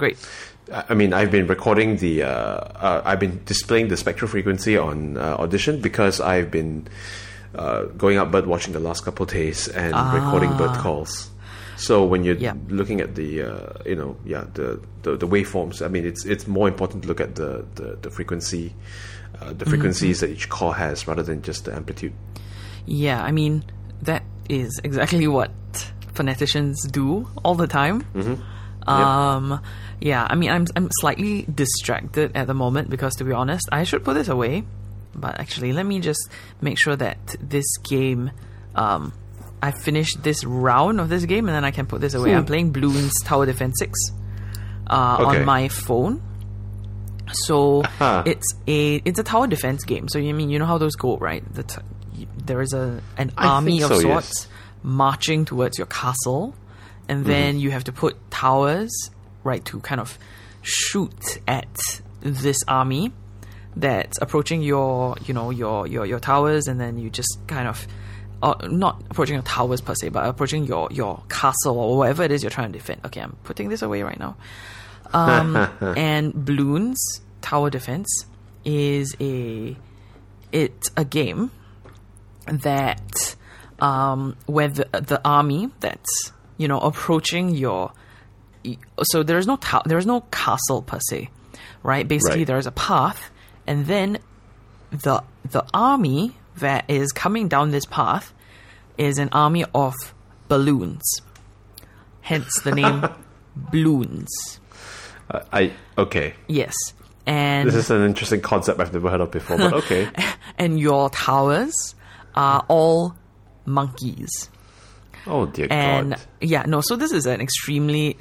Great. I mean, I've been recording the I've been displaying the spectral frequency on Audition because I've been going out bird watching the last couple of days and recording bird calls. So when you're looking at the the waveforms, I mean, it's more important to look at the frequency, the frequencies that each call has rather than just the amplitude. Yeah, I mean, that is exactly what phoneticians do all the time. Yeah, I mean, I'm slightly distracted at the moment because, to be honest, I should put this away. But actually, let me just make sure that this game... I finished this round of this game and then I can put this away. I'm playing Bloons Tower Defense 6 on my phone. So it's a tower defense game. So you mean, you know how those go, right? There is an army of sorts marching towards your castle, and then you have to put towers, right, to kind of shoot at this army that's approaching your towers, and then you just kind of not approaching your towers per se, but approaching your castle or whatever it is you're trying to defend. Okay, I'm putting this away right now. And Bloons Tower Defense is a game that where the army that's approaching your, so there is no there is no castle per se, right? Basically, there is a path, and then the army that is coming down this path is an army of balloons, hence the name Bloons. Yes, and this is an interesting concept I've never heard of before. But okay, and your towers are all monkeys. Oh dear God! Yeah, no. So this is an extremely.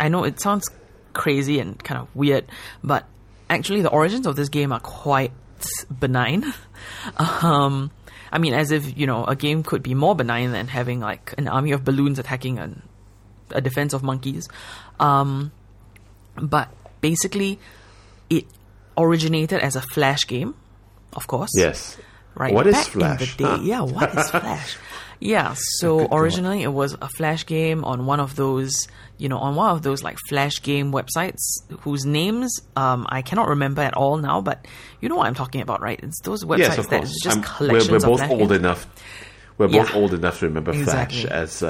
I know it sounds crazy and kind of weird, but actually the origins of this game are quite benign. I mean, as if a game could be more benign than having like an army of balloons attacking a defense of monkeys. But basically, it originated as a Flash game, of course. Yes. Right. What is Flash? Yeah. What is Flash? Yeah. So originally, it was a Flash game on one of those, on one of those like Flash game websites whose names I cannot remember at all now. But you know what I'm talking about, right? It's those websites that is just collections. We're both of old enough. We're both old enough to remember Flash as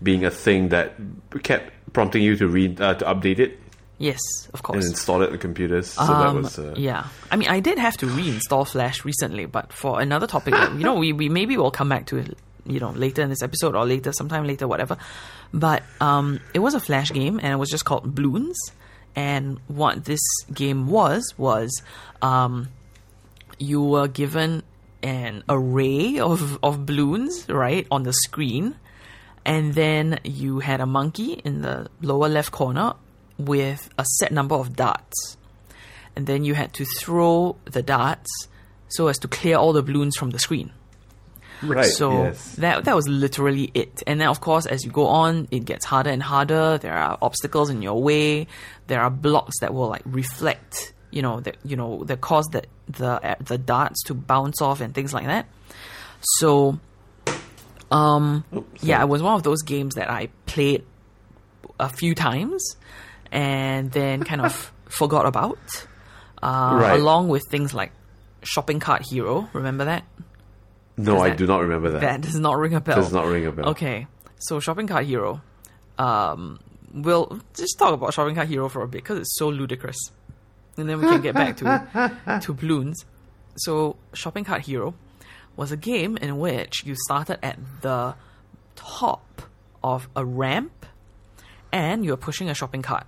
being a thing that kept prompting you to read to update it. Yes, of course. And install it on computers. So that was... I mean, I did have to reinstall Flash recently, but for another topic, we maybe will come back to it, later in this episode or later, sometime later, whatever. But it was a Flash game, and it was just called Bloons. And what this game was you were given an array of balloons, right, on the screen. And then you had a monkey in the lower left corner with a set number of darts, and then you had to throw the darts so as to clear all the balloons from the screen. Right. So that was literally it. And then, of course, as you go on, it gets harder and harder. There are obstacles in your way. There are blocks that will like reflect, that cause that the darts to bounce off and things like that. So, it was one of those games that I played a few times and then kind of forgot about, along with things like Shopping Cart Hero. Remember that? No, I do not remember that. That does not ring a bell. Does not ring a bell. Okay, so Shopping Cart Hero. We'll just talk about Shopping Cart Hero for a bit because it's so ludicrous, and then we can get back to Bloons. So Shopping Cart Hero was a game in which you started at the top of a ramp, and you're pushing a shopping cart.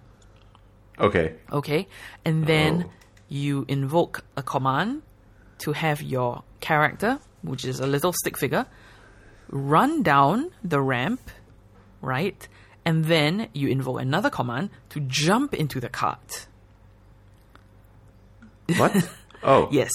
Okay. And then you invoke a command to have your character, which is a little stick figure, run down the ramp, right? And then you invoke another command to jump into the cart. What? Oh. Yes.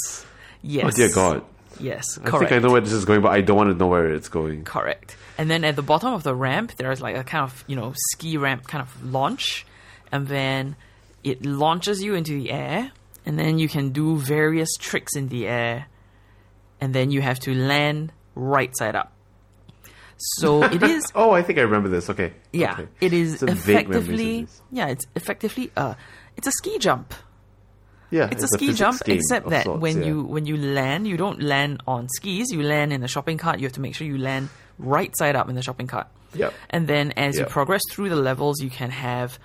Oh, dear God. Yes, correct. I think I know where this is going, but I don't want to know where it's going. Correct. And then at the bottom of the ramp, there is like a kind of, ski ramp kind of launch. And then it launches you into the air. And then you can do various tricks in the air. And then you have to land right side up. So it is. Oh, I think I remember this. Okay. Yeah, okay. It is effectively. Yeah, it's effectively. It's a ski jump. Yeah, it's a ski jump, except that sorts, when you land, you don't land on skis. You land in a shopping cart. You have to make sure you land right side up in the shopping cart. Yep. And then as you progress through the levels, you can have,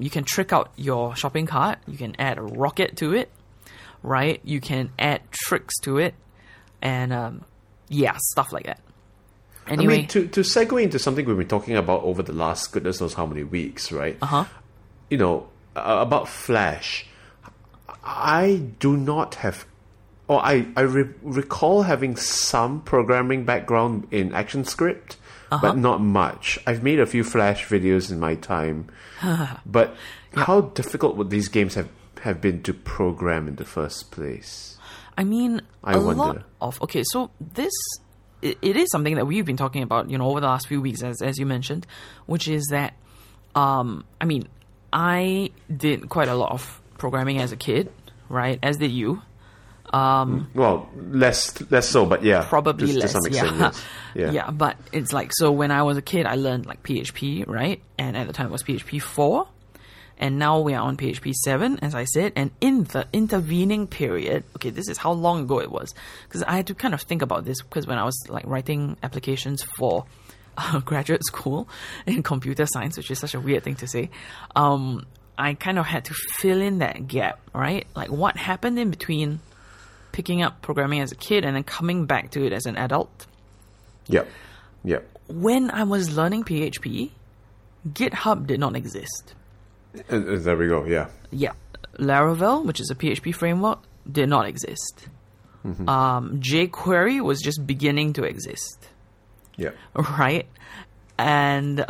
you can trick out your shopping cart. You can add a rocket to it, right? You can add tricks to it, and stuff like that. Anyway, I mean, to segue into something we've been talking about over the last goodness knows how many weeks, right? Uh-huh. You know, about Flash. I do not have... Or I recall having some programming background in ActionScript, but not much. I've made a few Flash videos in my time. But how difficult would these games have been to program in the first place? I mean, I wonder. Okay, so this... It is something that we've been talking about, you know, over the last few weeks, as you mentioned, which is that, I mean, I did quite a lot of programming as a kid, right? As did you. Well, less so, but yeah. Probably less, to some extent, yes. Yeah. Yeah, but it's like, so when I was a kid, I learned, like, PHP, right? And at the time, it was PHP 4. And now we are on PHP 7, as I said. And in the intervening period, okay, this is how long ago it was. Because I had to kind of think about this, because when I was like writing applications for graduate school in computer science, which is such a weird thing to say, I kind of had to fill in that gap, right? Like what happened in between picking up programming as a kid and then coming back to it as an adult. Yeah, yeah. When I was learning PHP, GitHub did not exist. There we go, yeah. Yeah. Laravel, which is a PHP framework, did not exist. Mm-hmm. jQuery was just beginning to exist. Yeah. Right? And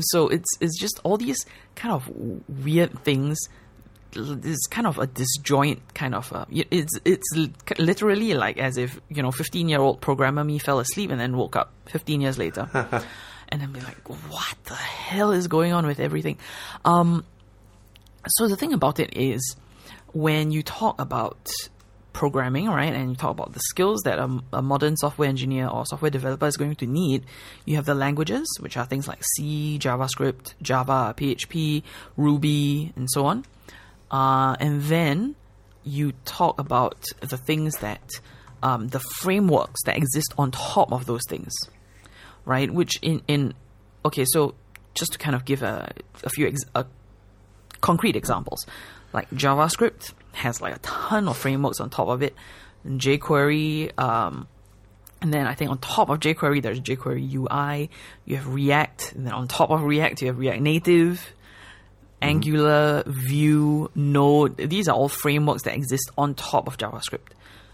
so it's just all these kind of weird things. It's kind of a disjoint kind of... It's literally like as if, you know, 15-year-old programmer me fell asleep and then woke up 15 years later. And then be like, what the hell is going on with everything? So the thing about it is, when you talk about programming, right, and you talk about the skills that a modern software engineer or software developer is going to need, you have the languages, which are things like C, JavaScript, Java, PHP, Ruby, and so on. And then you talk about the things that, the frameworks that exist on top of those things, right? Which okay, so just to kind of give a few concrete examples, like JavaScript has like a ton of frameworks on top of it, and jQuery, and then I think on top of jQuery, there's jQuery UI, you have React, and then on top of React, you have React Native, Angular, Vue, Node. These are all frameworks that exist on top of JavaScript.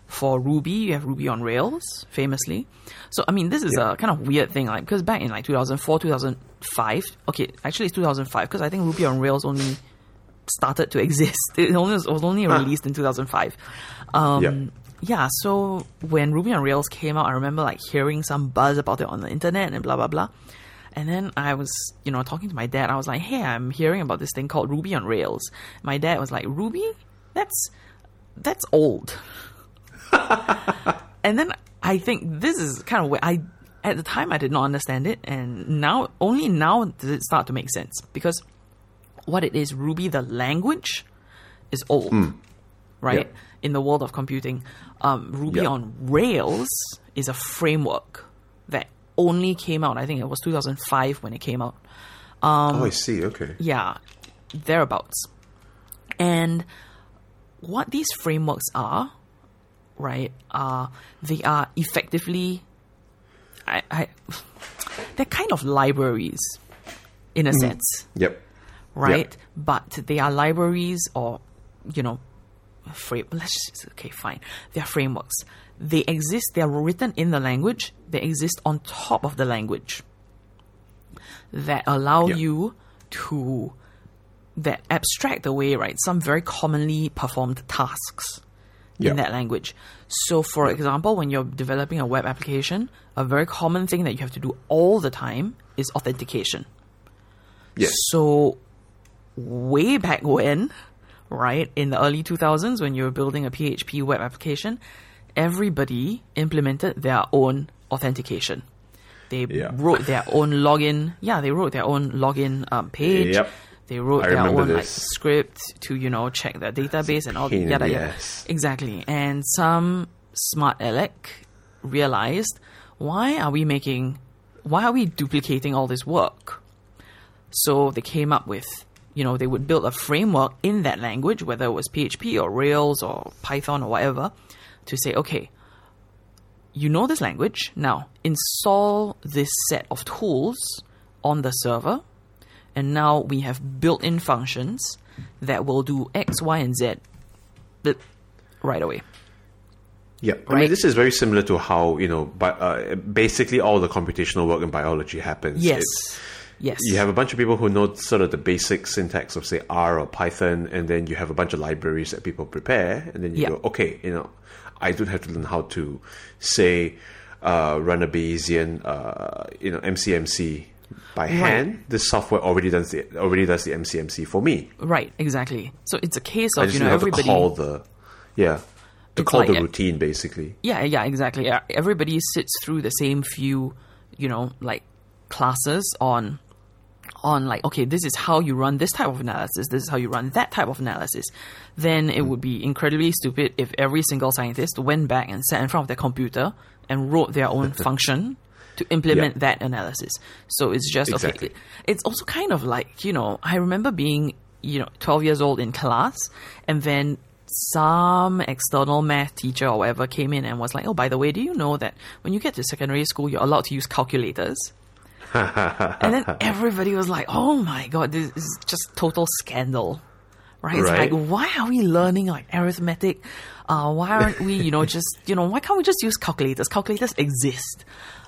For Ruby, you have Ruby on Rails, famously. So, I mean, this is a kind of weird thing, like, because back in, like, 2004, 2005... Okay, actually, it's 2005, because I think Ruby on Rails only started to exist. It was only released in 2005. Yeah, so when Ruby on Rails came out, I remember, like, hearing some buzz about it on the internet and blah, blah, blah. And then I was, you know, talking to my dad. I was like, hey, I'm hearing about this thing called Ruby on Rails. My dad was like, Ruby? That's old. And then I think this is kind of where at the time I did not understand it, and now does it start to make sense, because what it is, Ruby the language is old, right? Yep. In the world of computing, Ruby on Rails is a framework that only came out, I think it was 2005 when it came out. Oh, I see. Okay. Yeah, thereabouts. And what these frameworks are, right, they are effectively, they're kind of libraries, in a sense. Yep. Right, but they are libraries, or you know, They're frameworks. They exist. They are written in the language. They exist on top of the language. That allow you to that abstract away, right, some very commonly performed tasks. In that language. So, for example, when you're developing a web application, a very common thing that you have to do all the time is authentication. Yes. So, way back when, right, in the early 2000s, when you were building a PHP web application, everybody implemented their own authentication. They wrote their own login. Yeah, they wrote their own login page. Yep. They wrote their own script to, you know, check their database and all that. Exactly. And some smart alec realized, why are we duplicating all this work? So they came up with, you know, they would build a framework in that language, whether it was PHP or Rails or Python or whatever, to say, okay, you know this language, now install this set of tools on the server, and now we have built-in functions that will do X, Y, and Z right away. Yeah, right? I mean, this is very similar to how, you know, basically all the computational work in biology happens. Yes, yes. You have a bunch of people who know sort of the basic syntax of, say, R or Python, and then you have a bunch of libraries that people prepare, and then you go, okay, you know, I don't have to learn how to, say, run a Bayesian, you know, MCMC by hand. This software already does the MCMC for me. Right, exactly. So it's a case of, you know, everybody... To call the routine, basically. Yeah, exactly. Yeah. Everybody sits through the same few, you know, like, classes on like, okay, this is how you run this type of analysis, this is how you run that type of analysis. Then it would be incredibly stupid if every single scientist went back and sat in front of their computer and wrote their own function to implement that analysis. So it's just, okay, it's also kind of like, you know, I remember being, you know, 12 years old in class, and then some external math teacher or whatever came in and was like, oh, by the way, do you know that when you get to secondary school, you're allowed to use calculators? And then everybody was like, oh my god, this is just total scandal, right? It's like, why are we learning like arithmetic? Why aren't we, you know, just, you know, why can't we just use calculators? Calculators exist.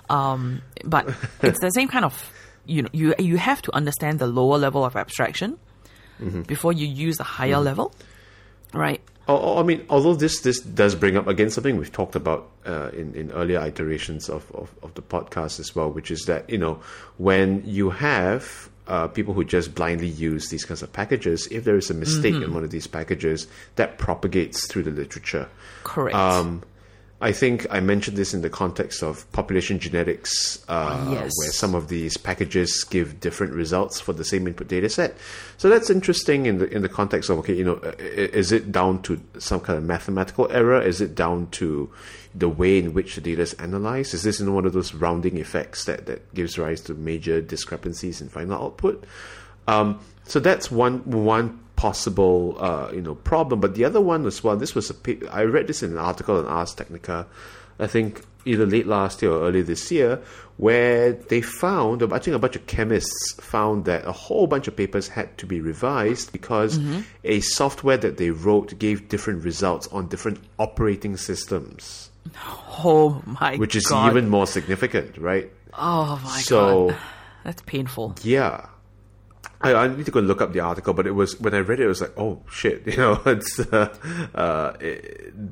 But it's the same kind of, you know, you have to understand the lower level of abstraction before you use the higher level, right? I mean, although this does bring up, again, something we've talked about in earlier iterations of the podcast as well, which is that, you know, when you have people who just blindly use these kinds of packages, if there is a mistake in one of these packages, that propagates through the literature. Correct. I think I mentioned this in the context of population genetics, where some of these packages give different results for the same input data set. So that's interesting in the context of, okay, you know, is it down to some kind of mathematical error? Is it down to the way in which the data is analyzed? Is this in one of those rounding effects that gives rise to major discrepancies in final output? So that's one possible problem. But the other one as well, I read this in an article on Ars Technica, I think either late last year or early this year, where they found, I think a bunch of chemists found that a whole bunch of papers had to be revised because a software that they wrote gave different results on different operating systems. Oh my god. Which is even more significant, right? Oh my god. That's painful. Yeah. I need to go look up the article, but it was, when I read it, it was like, oh shit, you know, it's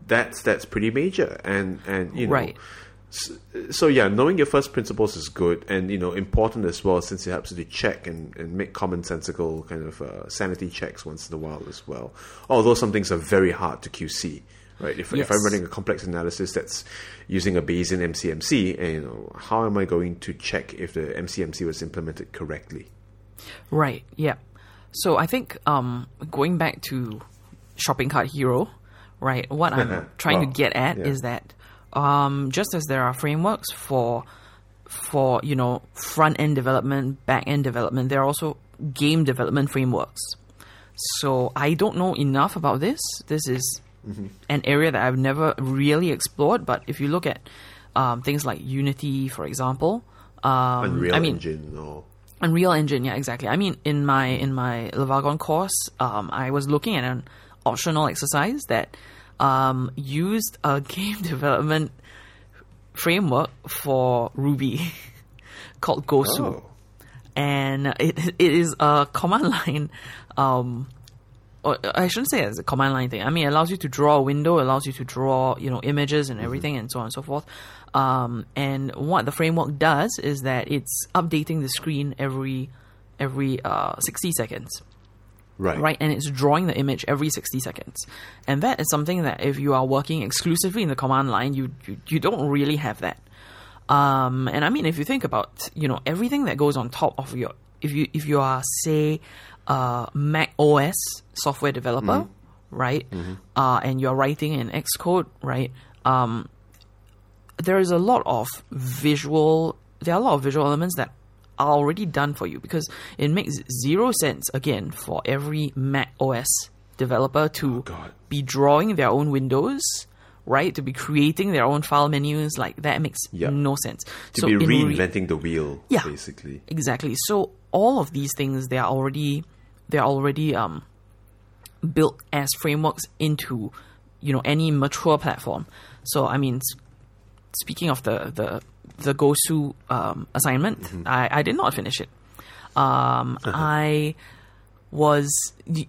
that's pretty major, and you know, so yeah, knowing your first principles is good, and you know, important as well, since it helps you to check and make commonsensical kind of sanity checks once in a while as well. Although some things are very hard to QC. Right. If I'm running a complex analysis that's using a Bayesian MCMC, and you know, how am I going to check if the MCMC was implemented correctly? Right, yeah. So I think going back to Shopping Cart Hero, right, what I'm trying to get at is that just as there are frameworks for you know, front-end development, back-end development, there are also game development frameworks. So I don't know enough about this. This is an area that I've never really explored, but if you look at things like Unity, for example, Unreal Engine or... Unreal Engine, yeah, exactly. I mean, in my Lavagon course, I was looking at an optional exercise that used a game development framework for Ruby called Gosu. And it is a command line, or I shouldn't say it's a command line thing. I mean, it allows you to draw a window, it allows you to draw, you know, images and everything and so on and so forth. And what the framework does is that it's updating the screen every 60 seconds. Right. And it's drawing the image every 60 seconds. And that is something that if you are working exclusively in the command line, you don't really have that. And I mean, if you think about, you know, everything that goes on top of your, if you are, say, Mac OS software developer, mm-hmm. right? Mm-hmm. And you're writing in Xcode, right? There is a lot of visual. There are a lot of visual elements that are already done for you, because it makes zero sense, again, for every Mac OS developer to be drawing their own windows, right? To be creating their own file menus, like that makes no sense. To be reinventing the wheel, basically. Exactly. So all of these things, they are already built as frameworks into, you know, any mature platform. So I mean, speaking of the Gosu assignment, mm-hmm. I did not finish it. I was...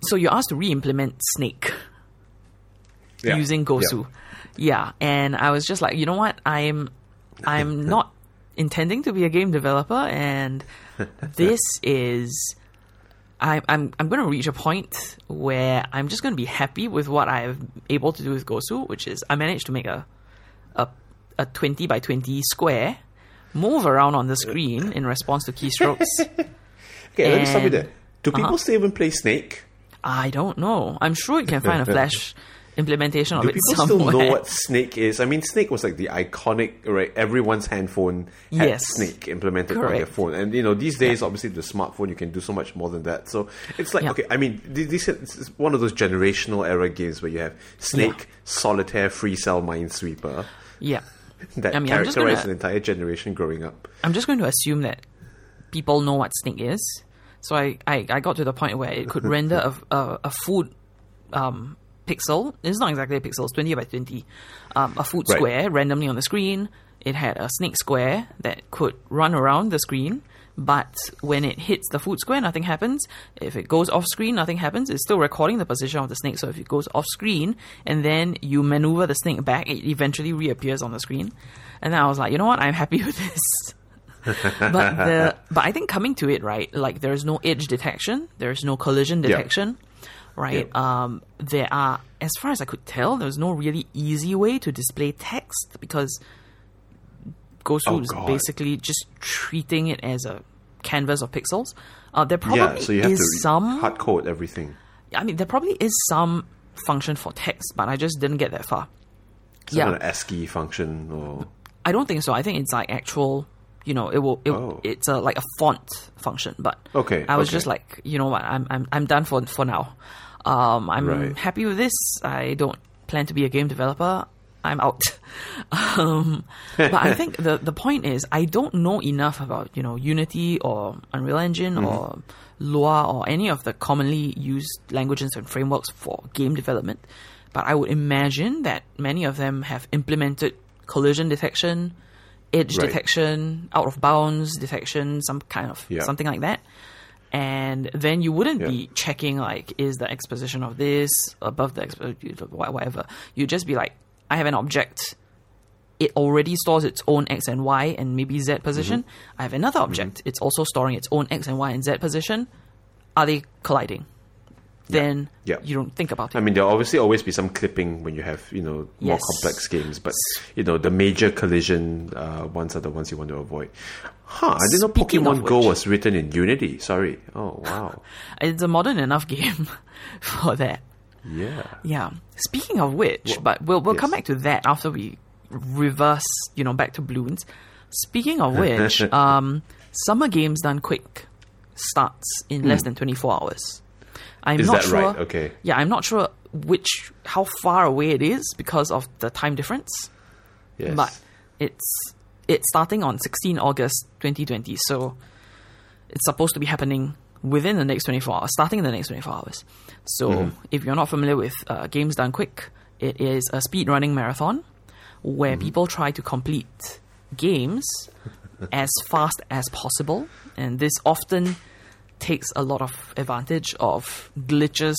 So you're asked to re-implement Snake using Gosu. Yeah, and I was just like, you know what? I'm not intending to be a game developer, and this is... I'm going to reach a point where I'm just going to be happy with what I'm able to do with Gosu, which is I managed to make a 20 by 20 square move around on the screen in response to keystrokes. Okay, let me stop you there. Do people still even play Snake? I don't know. I'm sure you can find a Flash implementation of it somewhere. Do people still know what Snake is? I mean, Snake was like the iconic, right? Everyone's handphone had Snake implemented on their phone. And, you know, these days, obviously, the smartphone, you can do so much more than that. So it's like, okay, I mean, this is one of those generational era games where you have Snake, Solitaire, Free Cell, Minesweeper. Yeah. That characterized an entire generation growing up. I'm just going to assume that people know what Snake is. So I got to the point where it could render a food pixel. It's not exactly a pixel. It's 20 by 20. A food square randomly on the screen. It had a snake square that could run around the screen. But when it hits the food square, nothing happens. If it goes off screen, nothing happens. It's still recording the position of the snake. So if it goes off screen and then you maneuver the snake back, it eventually reappears on the screen. And then I was like, you know what? I'm happy with this. but I think coming to it, right, like there is no edge detection. There is no collision detection, right? Yep. There are, as far as I could tell, there's no really easy way to display text, because Gosu is basically just treating it as a canvas of pixels. There probably so you have to some hard code everything. I mean, there probably is some function for text, but I just didn't get that far. Some kind of ASCII function, or I don't think so. I think it's like actual, you know, it's like a font function. But I was just like, you know what, I'm done for now. I'm happy with this. I don't plan to be a game developer. I'm out. But I think the point is, I don't know enough about, you know, Unity or Unreal Engine or Lua or any of the commonly used languages and frameworks for game development. But I would imagine that many of them have implemented collision detection, edge detection, out of bounds detection, some kind of something like that. And then you wouldn't be checking, like, is the exposition of this above the exposition, whatever. You'd just be like, I have an object. It already stores its own X and Y and maybe Z position. Mm-hmm. I have another object. Mm-hmm. It's also storing its own X and Y and Z position. Are they colliding? Then you don't think about it. I mean, there'll obviously always be some clipping when you have, you know, more complex games. But, you know, the major collision ones are the ones you want to avoid. Huh, I didn't know Pokemon Go was written in Unity. Sorry. Oh, wow. It's a modern enough game for that. Yeah. Speaking of which, but we'll come back to that after we reverse, you know, back to Bloons. Speaking of which, summer games done quick starts in less than 24 hours. Is that right? Okay. Yeah, I'm not sure how far away it is because of the time difference. Yes. But it's starting on 16 August 2020, so it's supposed to be happening within the next 24 hours, starting in the next 24 hours. So if you're not familiar with Games Done Quick, it is a speedrunning marathon where people try to complete games as fast as possible. And this often takes a lot of advantage of glitches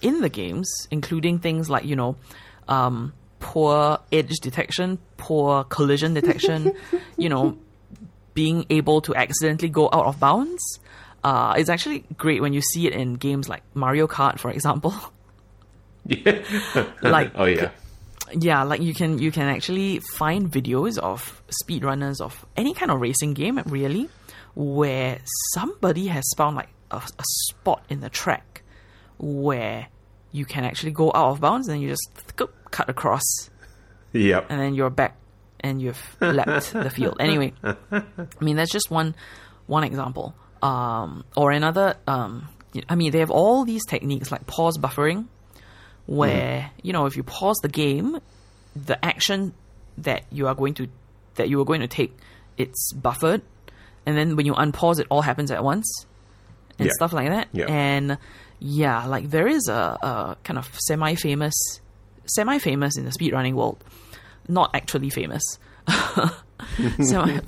in the games, including things like, you know, poor edge detection, poor collision detection, you know, being able to accidentally go out of bounds. It's actually great when you see it in games like Mario Kart, for example. Like, yeah, like you can actually find videos of speedrunners of any kind of racing game, really, where somebody has found like a spot in the track where you can actually go out of bounds and you just cut across. Yep. And then you're back and you've lapped the field. Anyway, I mean, that's just one example. Or another, I mean, they have all these techniques like pause buffering, where, you know, if you pause the game, the action that you were going to take, it's buffered. And then when you unpause, it all happens at once and stuff like that. Yeah. And yeah, like there is a kind of semi-famous in the speedrunning world, not actually famous,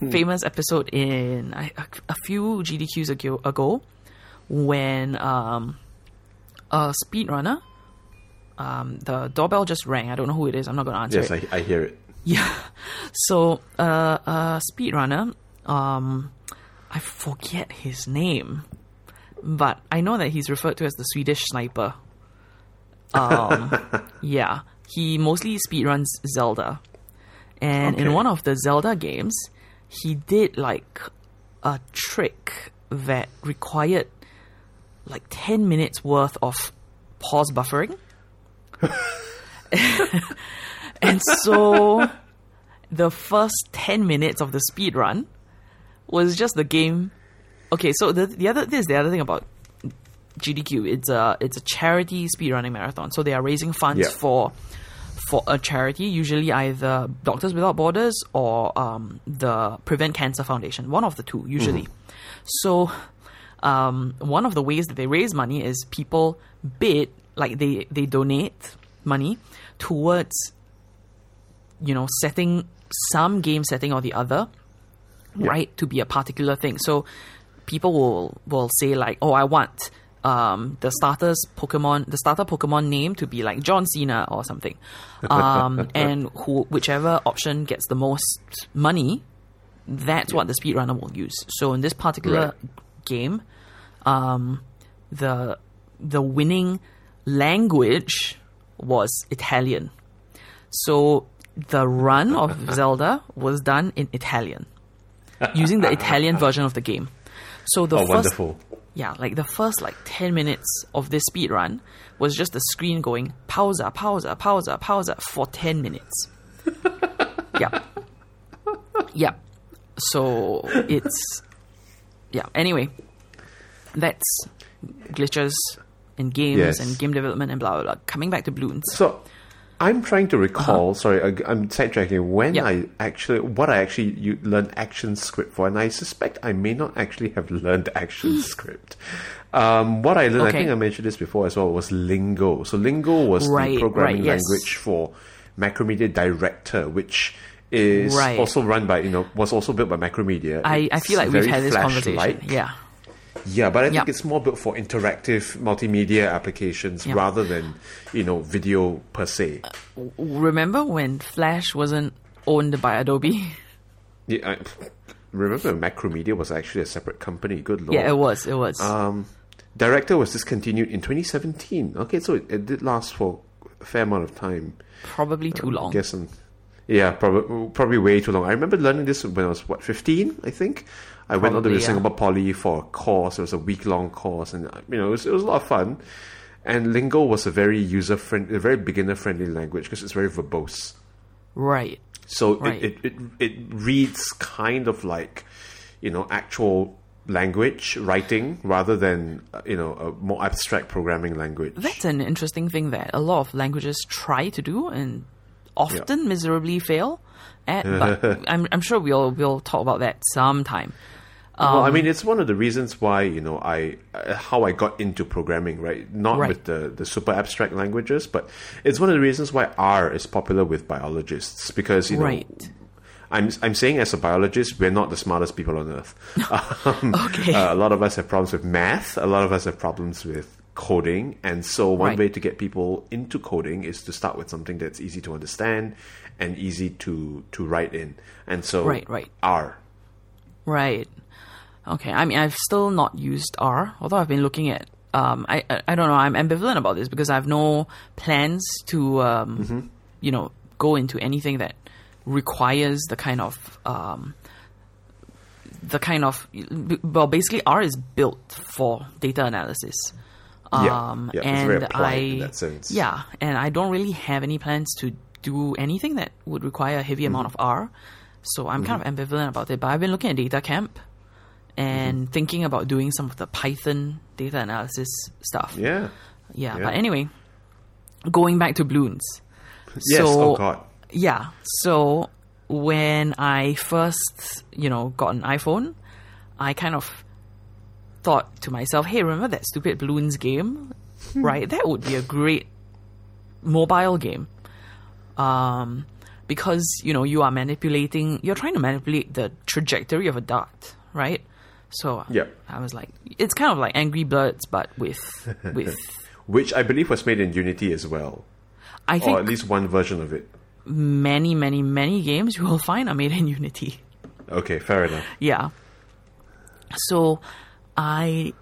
famous episode in a few GDQs ago when a speedrunner, the doorbell just rang. I don't know who it is. I'm not going to answer it. Yes, I hear it. Yeah. So a speedrunner, I forget his name, but I know that he's referred to as the Swedish sniper. Yeah, he mostly speedruns Zelda, and in one of the Zelda games, he did like a trick that required like 10 minutes worth of pause buffering. And so the first 10 minutes of the speedrun was just the game. Okay, so the other thing about GDQ, it's a charity speedrunning marathon. So they are raising funds for a charity, usually either Doctors Without Borders or the Prevent Cancer Foundation, one of the two usually. So one of the ways that they raise money is people bid, like they donate money towards, you know, setting some game setting or the other, right, to be a particular thing. So people will say like, oh, I want the starter Pokemon name to be like John Cena or something, and whichever option gets the most money, that's what the speedrunner will use. So in this particular game, the winning language was Italian. So the run of Zelda was done in Italian, using the Italian version of the game. So the first like 10 minutes of this speedrun was just the screen going pausa, pausa, pausa, pausa for 10 minutes. Yeah. Yeah. So it's... yeah, anyway. That's glitches in games and game development and blah, blah, blah. Coming back to Bloons. So I'm trying to recall, sorry, I'm sidetracking, when I learned ActionScript for, and I suspect I may not actually have learned ActionScript. What I learned, I think I mentioned this before as well, was Lingo. So Lingo was the programming language for Macromedia Director, which is also run by, you know, was also built by Macromedia. I feel like we've had this conversation. Yeah. Yeah, but I think it's more built for interactive multimedia applications rather than, you know, video per se. Remember when Flash wasn't owned by Adobe? Yeah, I remember Macromedia was actually a separate company. Good lord. Yeah, it was. It was. Director was discontinued in 2017. Okay, so it did last for a fair amount of time. Probably too long. I guess. Yeah, probably way too long. I remember learning this when I was, 15, I think. I went all the way to Singapore Poly for a course. It was a week-long course, and you know, it was a lot of fun. And Lingo was a very user-friendly, a very beginner-friendly language because it's very verbose. Right. So it reads kind of like, you know, actual language writing rather than, you know, a more abstract programming language. That's an interesting thing that a lot of languages try to do and often miserably fail at. But I'm sure we'll talk about that sometime. Well, I mean, it's one of the reasons why, you know, how I got into programming, right? Not with the super abstract languages, but it's one of the reasons why R is popular with biologists because, you know, I'm saying as a biologist, we're not the smartest people on earth. A lot of us have problems with math. A lot of us have problems with coding. And so one way to get people into coding is to start with something that's easy to understand and easy to write in. And so R. Right. Okay. I mean, I've still not used R, although I've been looking at, I don't know, I'm ambivalent about this because I have no plans to, you know, go into anything that requires basically R is built for data analysis. And it's very applied in that sense. Yeah, and I don't really have any plans to do anything that would require a heavy amount of R, so I'm kind of ambivalent about it. But I've been looking at Data Camp and thinking about doing some of the Python data analysis stuff. Yeah. But anyway, going back to Bloons. Yes, so, oh God. Yeah, so when I first, got an iPhone, I kind of thought to myself, hey, remember that stupid Bloons game? Right? That would be a great mobile game. Because, you are you're trying to manipulate the trajectory of a dart, right? So I was like, it's kind of like Angry Birds, but with which I believe was made in Unity as well. I think, or at least one version of it. Many, many, many games you will find are made in Unity. Okay, fair enough. Yeah. So I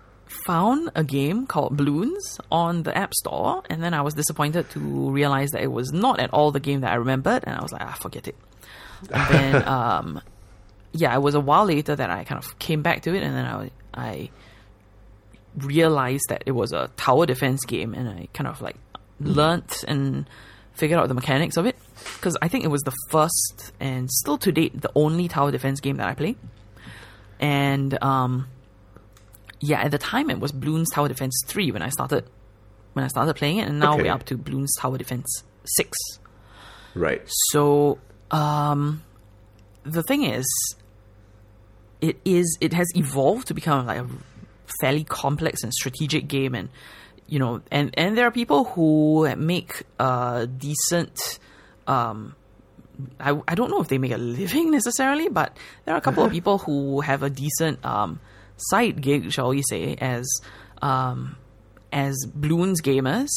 found a game called Bloons on the App Store, and then I was disappointed to realize that it was not at all the game that I remembered, and I was like, forget it. And then, it was a while later that I kind of came back to it, and then I realized that it was a tower defense game, and I kind of like learnt and figured out the mechanics of it, because I think it was the first and still to date the only tower defense game that I play. And at the time it was Bloons Tower Defense 3 when I started playing it, and now we're up to Bloons Tower Defense 6. Right. So the thing is, it has evolved to become like a fairly complex and strategic game, and and there are people who make a decent I don't know if they make a living necessarily, but there are a couple of people who have a decent side gig, shall we say, as Bloons gamers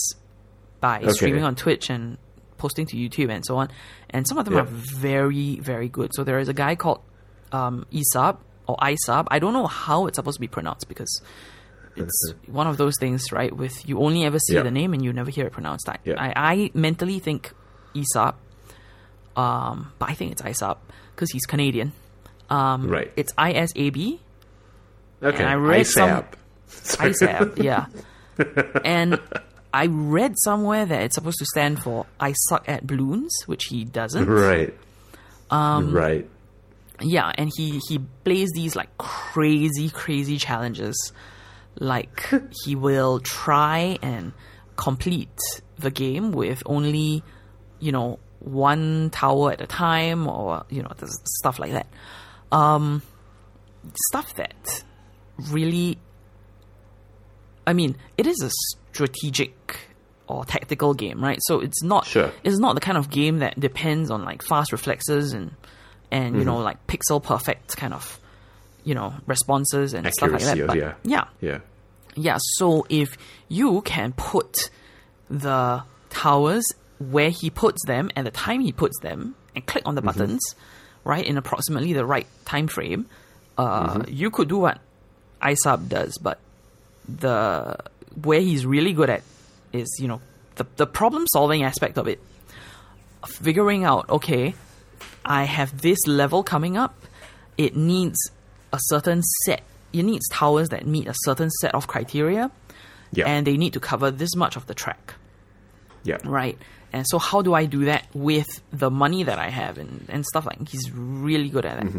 by streaming on Twitch and posting to YouTube and so on. And some of them are very, very good. So there is a guy called Isab or Isab. I don't know how it's supposed to be pronounced, because it's one of those things, right, with you only ever see the name and you never hear it pronounced. I mentally think Isab, but I think it's Isab because he's Canadian. Right. It's ISAB. Okay. And I read ISAB, yeah. And I read somewhere that it's supposed to stand for I suck at Bloons, which he doesn't. Right. Right. Yeah, and he plays these like crazy, crazy challenges. Like, he will try and complete the game with only, one tower at a time, or, stuff like that. Stuff that really... I mean, it is a strategic or tactical game, right? So it's not the kind of game that depends on, like, fast reflexes and like, pixel-perfect kind of, responses and accuracy, stuff like that. But, yeah. So if you can put the towers where he puts them at the time he puts them and click on the buttons, right, in approximately the right time frame, you could do what Isab does. But where he's really good at is, the problem solving aspect of it. Figuring out, okay, I have this level coming up. It needs towers that meet a certain set of criteria, and they need to cover this much of the track. Yeah. Right. And so how do I do that with the money that I have and stuff like that? He's really good at that.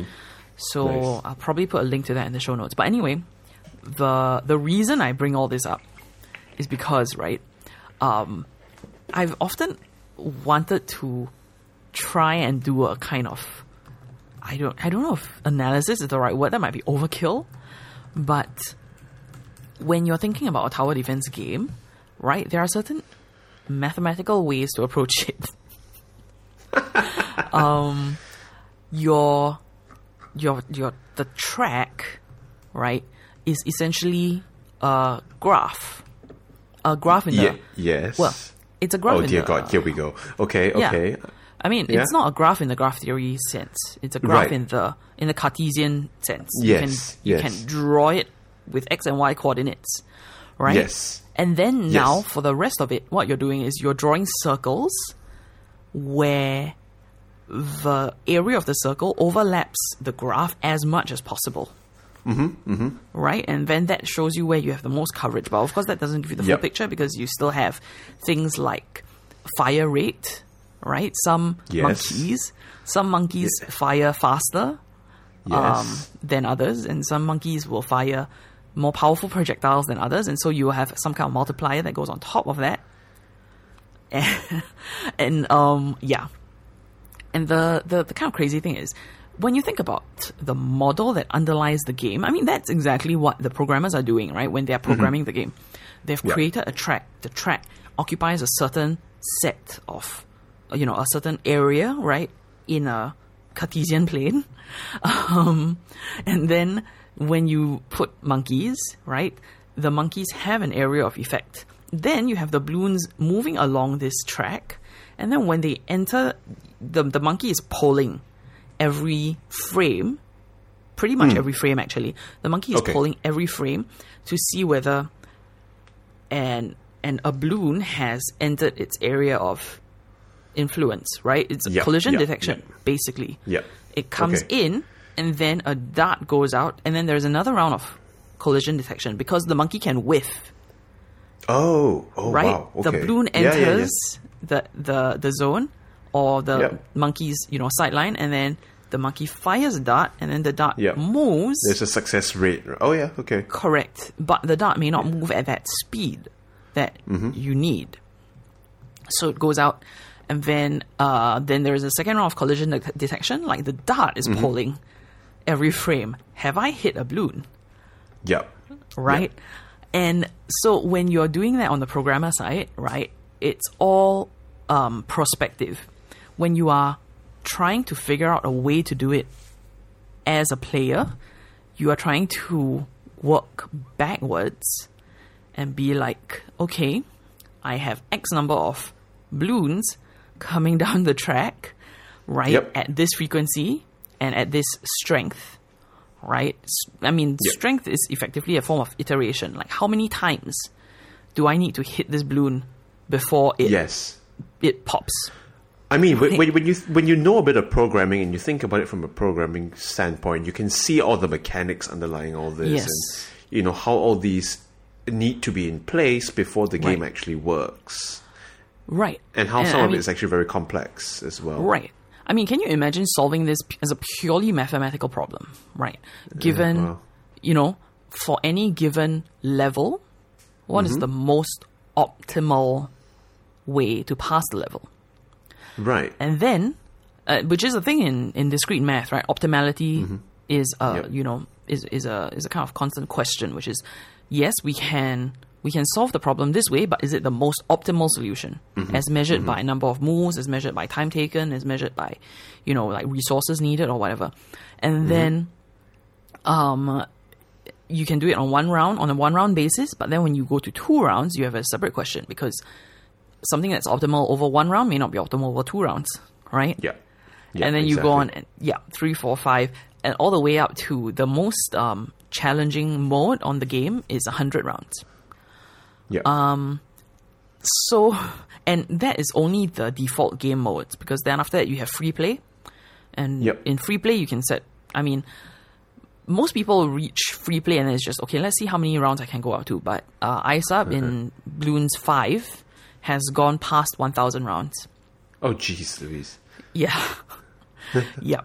So nice. I'll probably put a link to that in the show notes. But anyway, the reason I bring all this up is because, right, I've often wanted to try and do a kind of, I don't know if analysis is the right word. That might be overkill. But when you're thinking about a tower defense game, right, there are certain mathematical ways to approach it. The track, right, is essentially a graph. A graph in Yes. Well, it's a graph in the... Oh, dear God, here we go. Okay. Yeah. I mean, it's not a graph in the graph theory sense. It's a graph in the Cartesian sense. Yes, you can draw it with X and Y coordinates, right? Yes. And then now, for the rest of it, what you're doing is you're drawing circles where the area of the circle overlaps the graph as much as possible. Mm-hmm, mm-hmm. Right? And then that shows you where you have the most coverage. But of course, that doesn't give you the full picture because you still have things like fire rate, right? Some monkeys fire faster than others, and some monkeys will fire more powerful projectiles than others, and so you will have some kind of multiplier that goes on top of that. And the kind of crazy thing is, when you think about the model that underlies the game, I mean, that's exactly what the programmers are doing, right? When they're programming the game, they've created a track. The track occupies a certain set of, you know, a certain area, right, in a Cartesian plane. And then when you put monkeys, right, the monkeys have an area of effect. Then you have the balloons moving along this track. And then when they enter, the monkey is polling every frame, pretty much every frame actually. The monkey is polling every frame to see whether a balloon has entered its area of influence, right? It's a collision detection, basically. Yep. It comes in, and then a dart goes out, and then there's another round of collision detection because the monkey can whiff. Right? Wow. Okay. The balloon enters the zone or the monkey's, you know, sideline, and then the monkey fires a dart, and then the dart moves. There's a success rate. Correct. But the dart may not move at that speed that you need. So it goes out, and then there is a second round of collision detection. Like, the dart is polling every frame. Have I hit a balloon? Right? And so when you're doing that on the programmer side, right, it's all prospective. When you are trying to figure out a way to do it as a player, you are trying to work backwards and be like, okay, I have X number of balloons coming down the track, right, at this frequency and at this strength, right? I mean, strength is effectively a form of iteration. Like, how many times do I need to hit this balloon before it pops? I mean, when you know a bit of programming and you think about it from a programming standpoint, you can see all the mechanics underlying all this and, you know, how all these need to be in place before the game actually works. Right. And how some of it is actually very complex as well. Right. I mean, can you imagine solving this as a purely mathematical problem, right? Given, you know, for any given level, what is the most optimal way to pass the level? Right. And then, which is a thing in discrete math, right? Optimality is a, you know, is a kind of constant question, which is, yes, we can solve the problem this way, but is it the most optimal solution as measured by number of moves, as measured by time taken, as measured by, you know, like resources needed or whatever? And then you can do it on a one-round basis, but then when you go to two rounds, you have a separate question because something that's optimal over one round may not be optimal over two rounds, right? And then you go on, and, three, four, five, and all the way up to the most challenging mode on the game is 100 rounds. So, and that is only the default game modes, because then after that you have free play, and in free play you can set, I mean, most people reach free play and it's just, okay, let's see how many rounds I can go up to, but Isab in Bloons 5 has gone past 1,000 rounds. Oh, jeez Louise. Yeah. Yeah,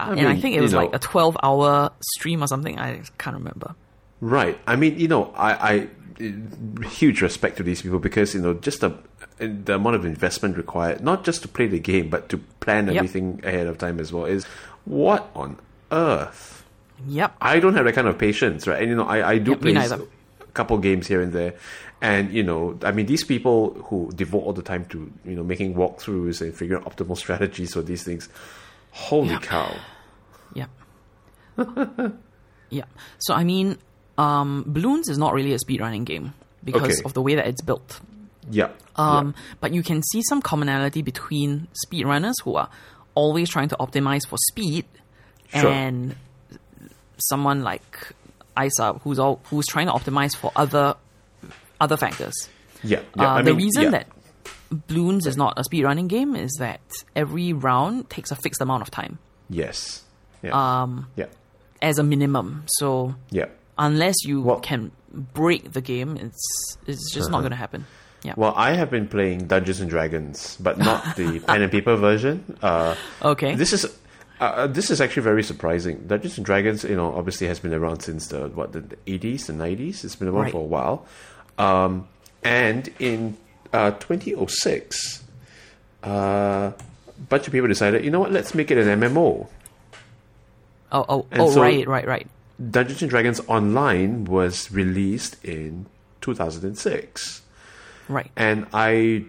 I mean, I think it was like a 12-hour stream or something, I can't remember. Right. I mean, you know, I huge respect to these people because, you know, just the amount of investment required, not just to play the game, but to plan everything ahead of time as well, is what on earth? I don't have that kind of patience, right? And, you know, I do play a couple games here and there. And, you know, I mean, these people who devote all the time to, you know, making walkthroughs and figuring out optimal strategies for these things, holy cow. So, I mean, Bloons is not really a speedrunning game because of the way that it's built. But you can see some commonality between speedrunners who are always trying to optimize for speed and someone like Isab who's trying to optimize for other factors. The reason that Bloons is not a speedrunning game is that every round takes a fixed amount of time. Yes. Yeah. As a minimum. So unless you can break the game, it's just not going to happen. Yeah. Well, I have been playing Dungeons and Dragons, but not the pen and paper version. Okay. This is actually very surprising. Dungeons and Dragons, obviously has been around since the 80s and 90s. It's been around for a while. And in 2006, a bunch of people decided, you know what, let's make it an MMO. Right. Dungeons and Dragons Online was released in 2006. Right. And I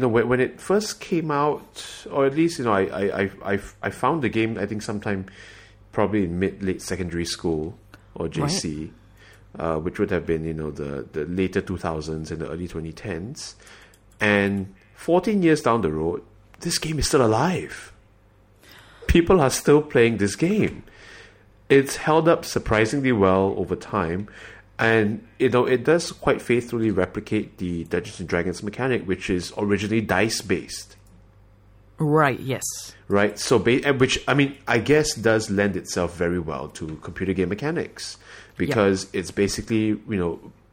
when it first came out, or at least, I found the game, I think sometime probably in late secondary school or JC, which would have been, the later 2000s and the early 2010s. And 14 years down the road, this game is still alive. People are still playing this game. It's held up surprisingly well over time. And, it does quite faithfully replicate the Dungeons & Dragons mechanic, which is originally dice-based. Right, yes. Right, so, which, I guess does lend itself very well to computer game mechanics. Because it's basically,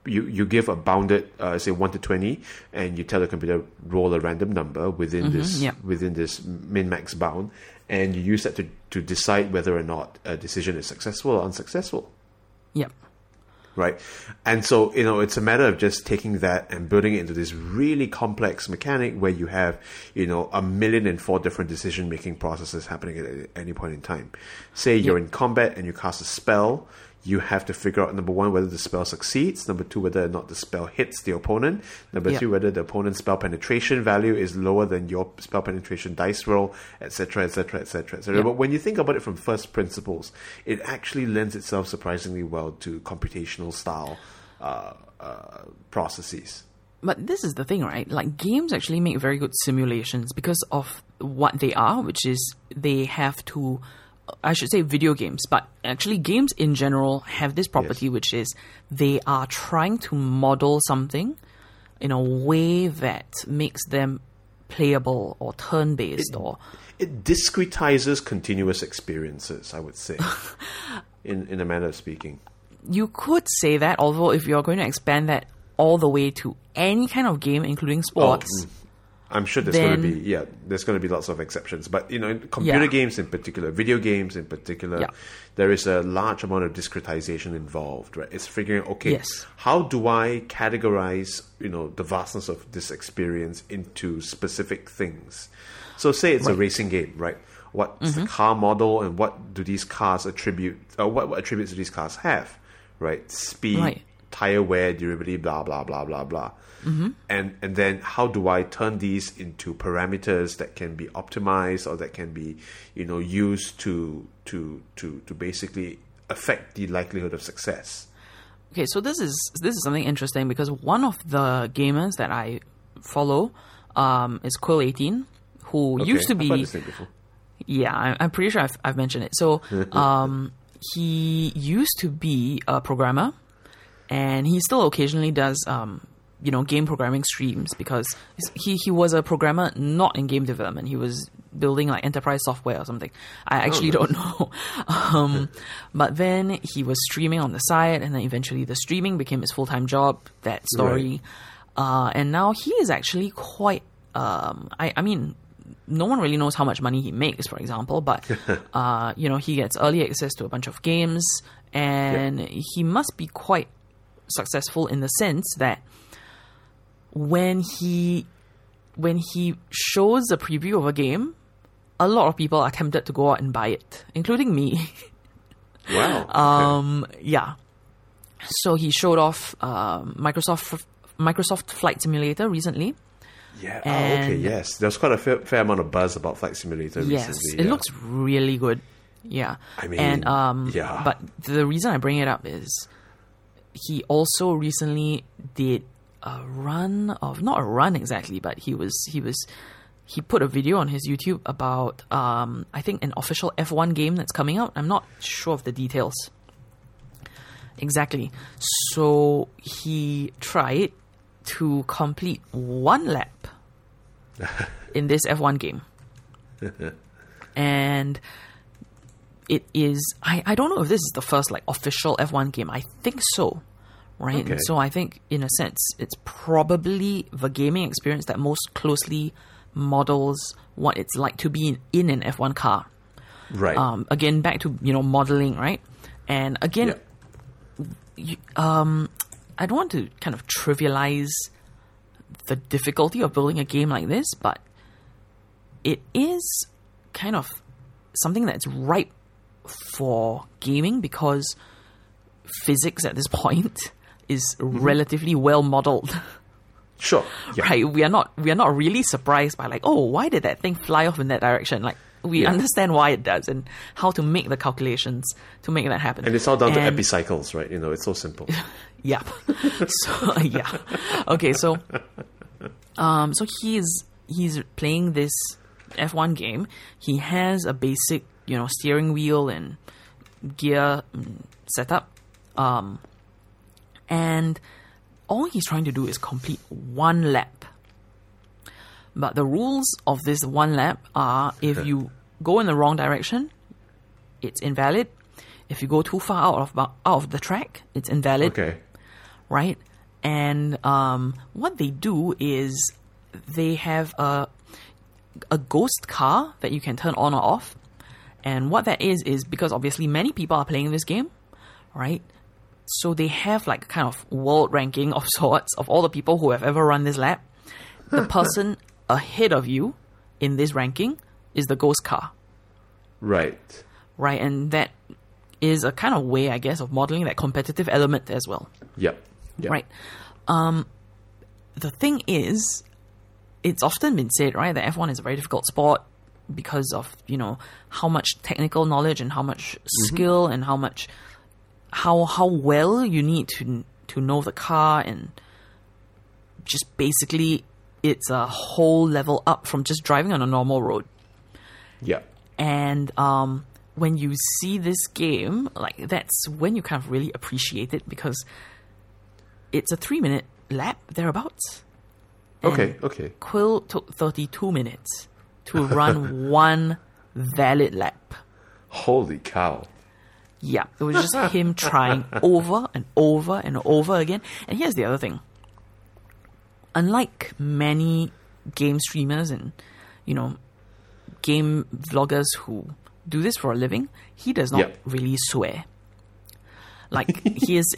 you give a bounded, say 1 to 20, and you tell the computer, roll a random number within this min-max bound, and you use that to decide whether or not a decision is successful or unsuccessful. Yep. Right. And so, it's a matter of just taking that and building it into this really complex mechanic where you have, 1,004 different decision-making processes happening at any point in time. Say you're in combat and you cast a spell, you have to figure out, number one, whether the spell succeeds, number two, whether or not the spell hits the opponent, number three, whether the opponent's spell penetration value is lower than your spell penetration dice roll, etc., etc., etc., etc. But when you think about it from first principles, it actually lends itself surprisingly well to computational style processes. But this is the thing, right? Like, games actually make very good simulations because of what they are, which is they have to... I should say video games, but actually games in general have this property, which is they are trying to model something in a way that makes them playable or turn-based. It discretizes continuous experiences, I would say, in a manner of speaking. You could say that, although if you're going to expand that all the way to any kind of game, including sports... I'm sure there's going to be lots of exceptions. But, computer games in particular, video games in particular, there is a large amount of discretization involved, right? It's figuring, how do I categorize, the vastness of this experience into specific things? So say it's a racing game, right? What's the car model and what do these cars attribute, what attributes do these cars have, right? Speed, tire wear, durability, blah, blah, blah, blah, blah. Mm-hmm. And then how do I turn these into parameters that can be optimized or that can be, used to basically affect the likelihood of success? Okay, so this is something interesting because one of the gamers that I follow is Quill18, who used to be. I've heard this name before. Yeah, I'm pretty sure I've mentioned it. So he used to be a programmer, and he still occasionally does. Game programming streams because he was a programmer not in game development. He was building like enterprise software or something. I actually don't know. But then he was streaming on the side and then eventually the streaming became his full-time job, that story. Right. And now he is actually quite... no one really knows how much money he makes, for example, but he gets early access to a bunch of games and he must be quite successful in the sense that when he shows a preview of a game, a lot of people are tempted to go out and buy it, including me. Wow. Yeah. So he showed off Microsoft Flight Simulator recently. Yeah. Yes. There's quite a fair amount of buzz about Flight Simulator recently. Yes. It looks really good. Yeah. But the reason I bring it up is he also recently did not a run exactly, but he put a video on his YouTube about I think an official F1 game that's coming out. I'm not sure of the details exactly. So he tried to complete one lap in this F1 game. And it is, I don't know if this is the first like official F1 game. I think so, right? Okay. So I think in a sense, it's probably the gaming experience that most closely models what it's like to be in an F1 car. Right. Again, back to, you know, modeling, right? And again, yeah. I don't want to kind of trivialize the difficulty of building a game like this, but it is kind of something that's ripe for gaming because physics at this point is relatively well modeled. Sure. Yeah. Right. We are not really surprised by like, oh, why did that thing fly off in that direction? Like we understand why it does and how to make the calculations to make that happen. And it's all down to epicycles, right? You know, it's so simple. Yeah. So yeah. Okay, so so he's playing this F1 game. He has a basic, you know, steering wheel and gear setup, and all he's trying to do is complete one lap. But the rules of this one lap are: if you go in the wrong direction, it's invalid. If you go too far out of the track, it's invalid. Okay, right? And what they do is they have a ghost car that you can turn on or off. And what that is because obviously many people are playing this game, right? So they have like kind of world ranking of sorts of all the people who have ever run this lap. The person ahead of you in this ranking is the ghost car. Right. Right, and that is a kind of way, I guess, of modeling that competitive element as well. Yep. Right. The thing is, it's often been said, right, that F1 is a very difficult sport because of, you know, how much technical knowledge and how much skill and how well you need to know the car, and just basically it's a whole level up from just driving on a normal road. Yeah. And when you see this game, like that's when you kind of really appreciate it because it's a 3-minute lap thereabouts. And okay. Quill took 32 minutes to run one valid lap. Holy cow. Yeah, it was just him trying over and over and over again. And here's the other thing. Unlike many game streamers and, you know, game vloggers who do this for a living, he does not really swear. Like, his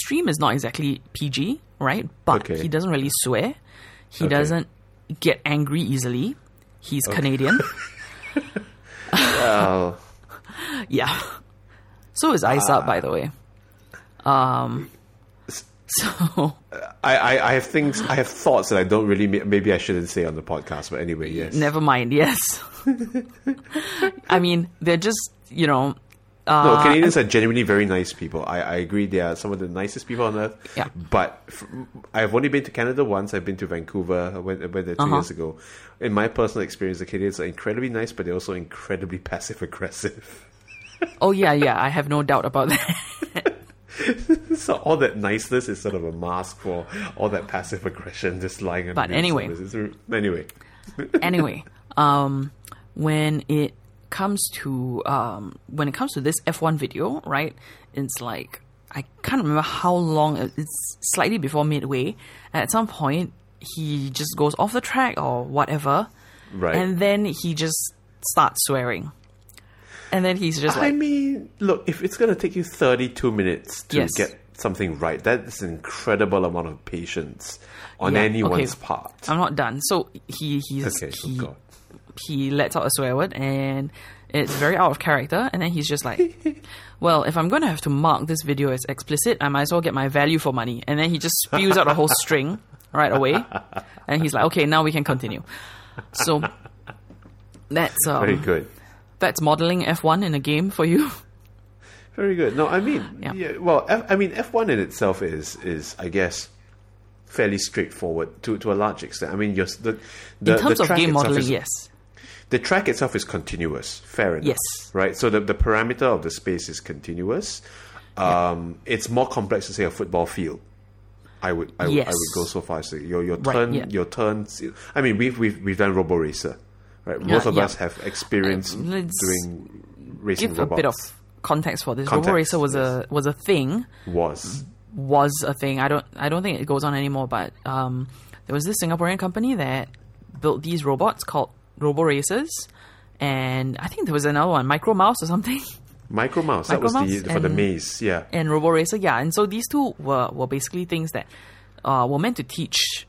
stream is not exactly PG, right? But he doesn't really swear. He doesn't get angry easily. He's Canadian. Wow. Yeah. So is Isab, by the way. So I have thoughts that I don't really, maybe I shouldn't say on the podcast, but anyway, yes. Never mind. Yes. I mean, they're just, you know. No, Canadians are genuinely very nice people. I agree they are some of the nicest people on earth. Yeah. But I've only been to Canada once. I've been to Vancouver. I went there 2 years ago. In my personal experience, the Canadians are incredibly nice, but they're also incredibly passive-aggressive. Oh, yeah. I have no doubt about that. So all that niceness is sort of a mask for all that passive aggression just lying on the Anyway, when it comes to this F1 video, right? It's like, I can't remember how long, it's slightly before midway. At some point, he just goes off the track or whatever. Right. And then he just starts swearing. And then he's just like... I mean, look, if it's going to take you 32 minutes to get something right, that's an incredible amount of patience on anyone's part. I'm not done. So he lets out a swear word and it's very out of character. And then he's just like, well, if I'm going to have to mark this video as explicit, I might as well get my value for money. And then he just spews out a whole string right away. And he's like, okay, now we can continue. So that's... very good. That's modeling F1 in a game for you. Very good. No, I mean, F1 in itself is I guess, fairly straightforward to a large extent. I mean, in terms of game modeling, the track itself is continuous. Fair enough. Yes. Right. So the parameter of the space is continuous. It's more complex to say a football field. I would go so far as to say your turn. I mean, we've done Robo-Racer, right? Most of us have experience doing racing robots. Give a bit of context for this. Robo-Racer was a thing. I don't think it goes on anymore. But there was this Singaporean company that built these robots called Robo-Racers, and I think there was another one, Micro Mouse or something. Micro Mouse, that was for the maze, yeah. And Robo-Racer, yeah. And so these two were basically things that were meant to teach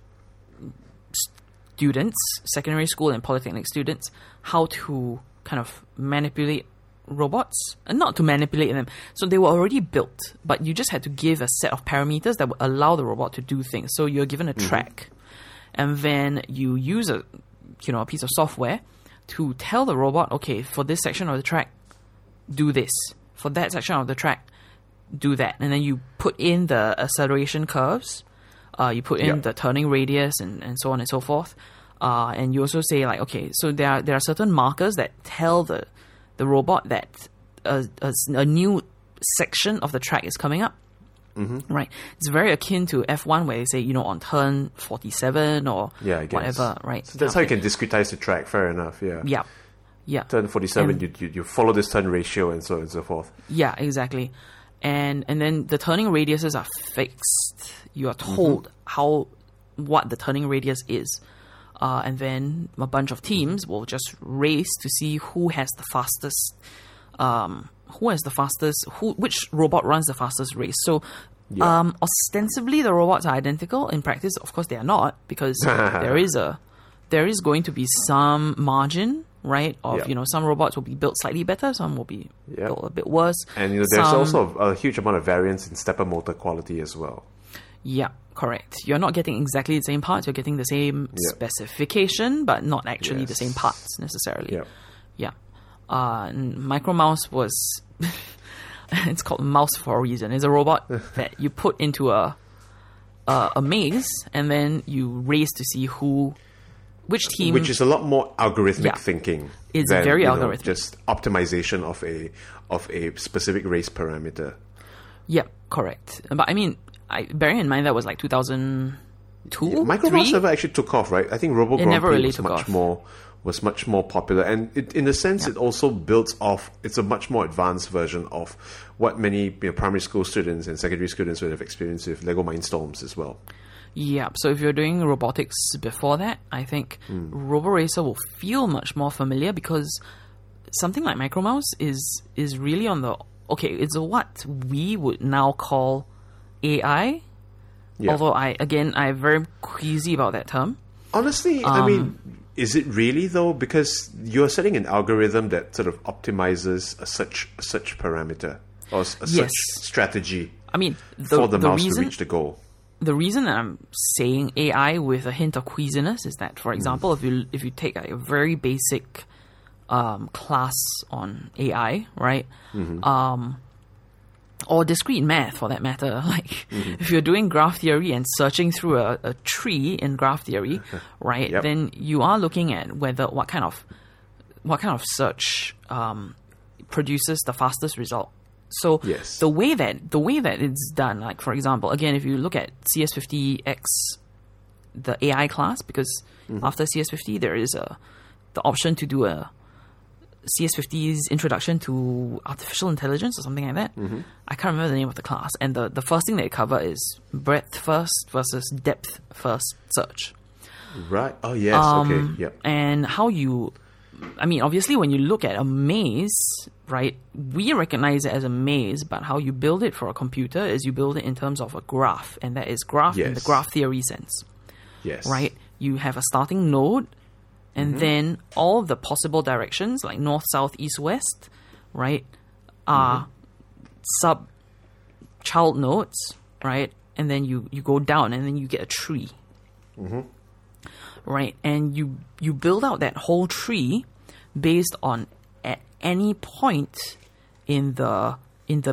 students, secondary school and polytechnic students, how to kind of manipulate robots, and not to manipulate them. So they were already built, but you just had to give a set of parameters that would allow the robot to do things. So you're given a track, and then you use a piece of software to tell the robot, okay, for this section of the track, do this. For that section of the track, do that. And then you put in the acceleration curves, you put in the turning radius and so on and so forth. And you also say, like, okay, so there are certain markers that tell the robot that a new section of the track is coming up. Mm-hmm. Right. It's very akin to F1, where they say, on turn 47 or whatever, right? So that's how you can discretize the track, fair enough, yeah. Yeah. Yeah. Turn 47, you follow this turn ratio and so forth. Yeah, exactly. And then the turning radiuses are fixed. You are told what the turning radius is. And then a bunch of teams will just race to see who has the fastest which robot runs the fastest race. So ostensibly the robots are identical. In practice, of course, they are not, because there is going to be some margin, right? Of some robots will be built slightly better, some will be built a bit worse. And there's also a huge amount of variance in stepper motor quality as well. Yeah, correct. You're not getting exactly the same parts. You're getting the same specification, but not actually the same parts necessarily. Yeah. Yeah. Micro Mouse was it's called Mouse for a reason. It's a robot that you put into a maze, and then you race to see which team, which is a lot more algorithmic thinking. It's very algorithmic, just optimization of a specific race parameter. Yeah, correct. But I mean, bearing in mind that was like 2002. Yeah, Micro Mouse never actually took off, right? I think Robo Grand Prix really was much more popular, and it also builds off. It's a much more advanced version of what many primary school students and secondary students would have experienced with Lego Mindstorms as well. Yeah, so if you're doing robotics before that, I think Robo-Racer will feel much more familiar, because something like Micro Mouse is really on the... Okay, it's what we would now call AI, although I'm very queasy about that term. Honestly, I mean, is it really though? Because you're setting an algorithm that sort of optimizes a search parameter or a search strategy. I mean, for the mouse to reach the goal. The reason that I'm saying AI with a hint of queasiness is that, for example, if you take a very basic class on AI, right, or discrete math for that matter, like if you're doing graph theory and searching through a tree in graph theory, right, then you are looking at what kind of search produces the fastest result. So the way that it's done, like, for example, again, if you look at CS50X, the AI class, because after CS50 there is the option to do a CS50's introduction to artificial intelligence or something like that. I can't remember the name of the class, and the first thing they cover is breadth first versus depth first search. Right. Oh yes. Okay. Yep. And obviously, when you look at a maze, right, we recognize it as a maze, but how you build it for a computer is you build it in terms of a graph, and that is graph in the graph theory sense. Yes. Right? You have a starting node, and then all the possible directions, like north, south, east, west, right, are sub-child nodes, right? And then you go down, and then you get a tree. Mm-hmm. Right, and you build out that whole tree based on, at any point in the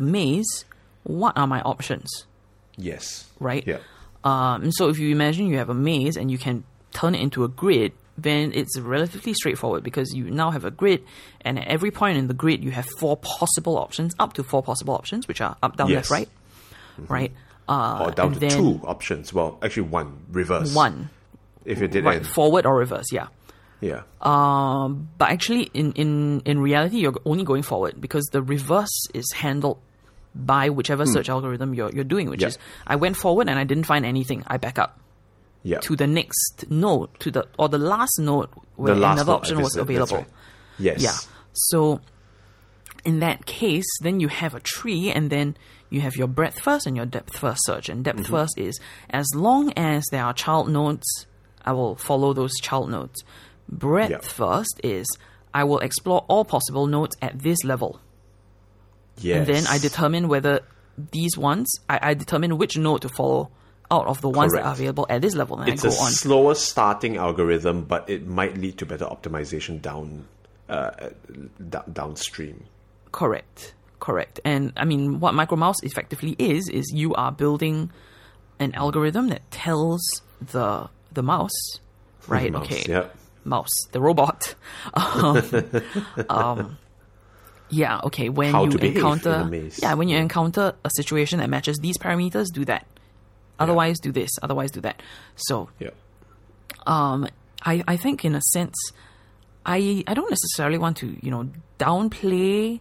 maze, what are my options? Yes. Right? Yeah. So if you imagine you have a maze and you can turn it into a grid, then it's relatively straightforward, because you now have a grid, and at every point in the grid you have up to four possible options, which are up, down, left, right. Mm-hmm. Right? Or down to two options. Well, actually one, reverse. One. If you did right, forward or reverse, yeah. Yeah. But actually, in reality, you're only going forward because the reverse is handled by whichever search algorithm you're doing, which is I went forward and I didn't find anything. I back up to the next node, or the last node where another option was available. Right. Yes. Yeah. So in that case, then you have a tree, and then you have your breadth first and your depth first search. And depth first is as long as there are child nodes, I will follow those child nodes. Breadth first is I will explore all possible nodes at this level. Yes. And then I determine whether these ones, I determine which node to follow out of the ones that are available at this level. And it's a slower starting algorithm, but it might lead to better optimization downstream. Correct. And I mean, what Micro Mouse effectively is you are building an algorithm that tells the mouse, right? Mouse, okay. Yep. Mouse, the robot. Yeah, okay. When you encounter a situation that matches these parameters, do that. Otherwise, do this. Otherwise, do that. So, I think in a sense, I don't necessarily want to downplay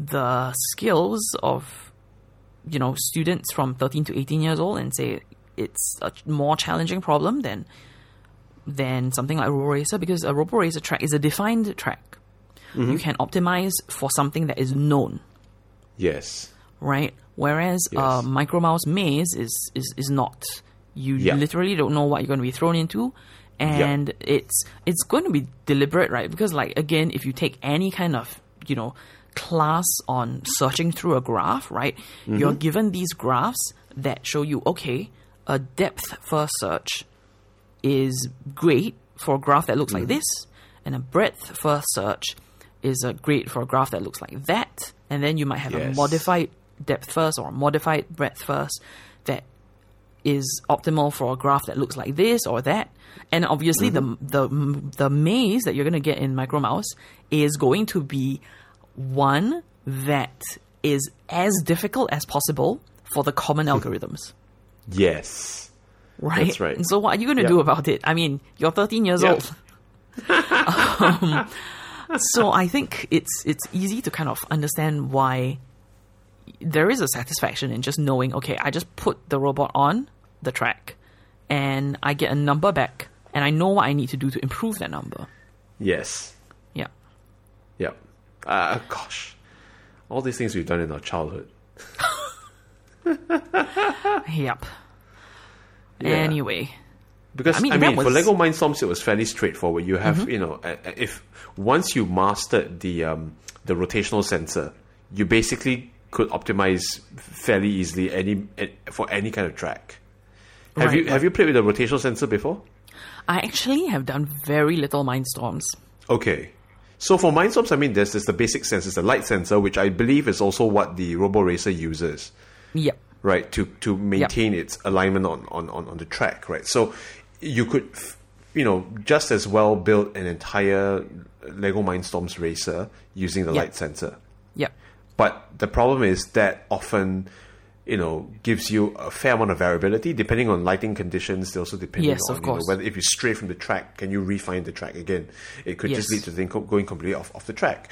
the skills of students from 13 to 18 years old and say it's a more challenging problem than something like Robo-Racer, because a Robo-Racer track is a defined track. Mm-hmm. You can optimize for something that is known. Yes. Right? Whereas a Micro Mouse maze is not. You literally don't know what you're going to be thrown into, and it's going to be deliberate, right? Because, like, again, if you take any kind of, class on searching through a graph, right? Mm-hmm. You're given these graphs that show you, okay, a depth-first search is great for a graph that looks like this, and a breadth-first search is great for a graph that looks like that, and then you might have a modified depth-first or a modified breadth-first that is optimal for a graph that looks like this or that. And obviously the maze that you're going to get in Micro Mouse is going to be one that is as difficult as possible for the common algorithms. Yes. Right? That's right. And so what are you going to do about it? I mean, you're 13 years old. So I think it's easy to kind of understand why there is a satisfaction in just knowing, okay, I just put the robot on the track and I get a number back and I know what I need to do to improve that number. Yes. Yeah. Yeah. Gosh. All these things we've done in our childhood. Yep. Yeah. Anyway, because I mean for Lego Mindstorms it was fairly straightforward. You have if once you mastered the rotational sensor, you basically could optimize fairly easily for any kind of track. Have you played with the rotational sensor before? I actually have done very little Mindstorms. Okay, so for Mindstorms, I mean there's the basic sensors, the light sensor, which I believe is also what the Robo-Racer uses. Yep. Right, to maintain its alignment on the track, right? So you could, just as well build an entire Lego Mindstorms racer using the light sensor. Yeah. But the problem is that often, gives you a fair amount of variability depending on lighting conditions. They also depend on whether if you stray from the track, can you refine the track again? It could just lead to the thing going completely off the track.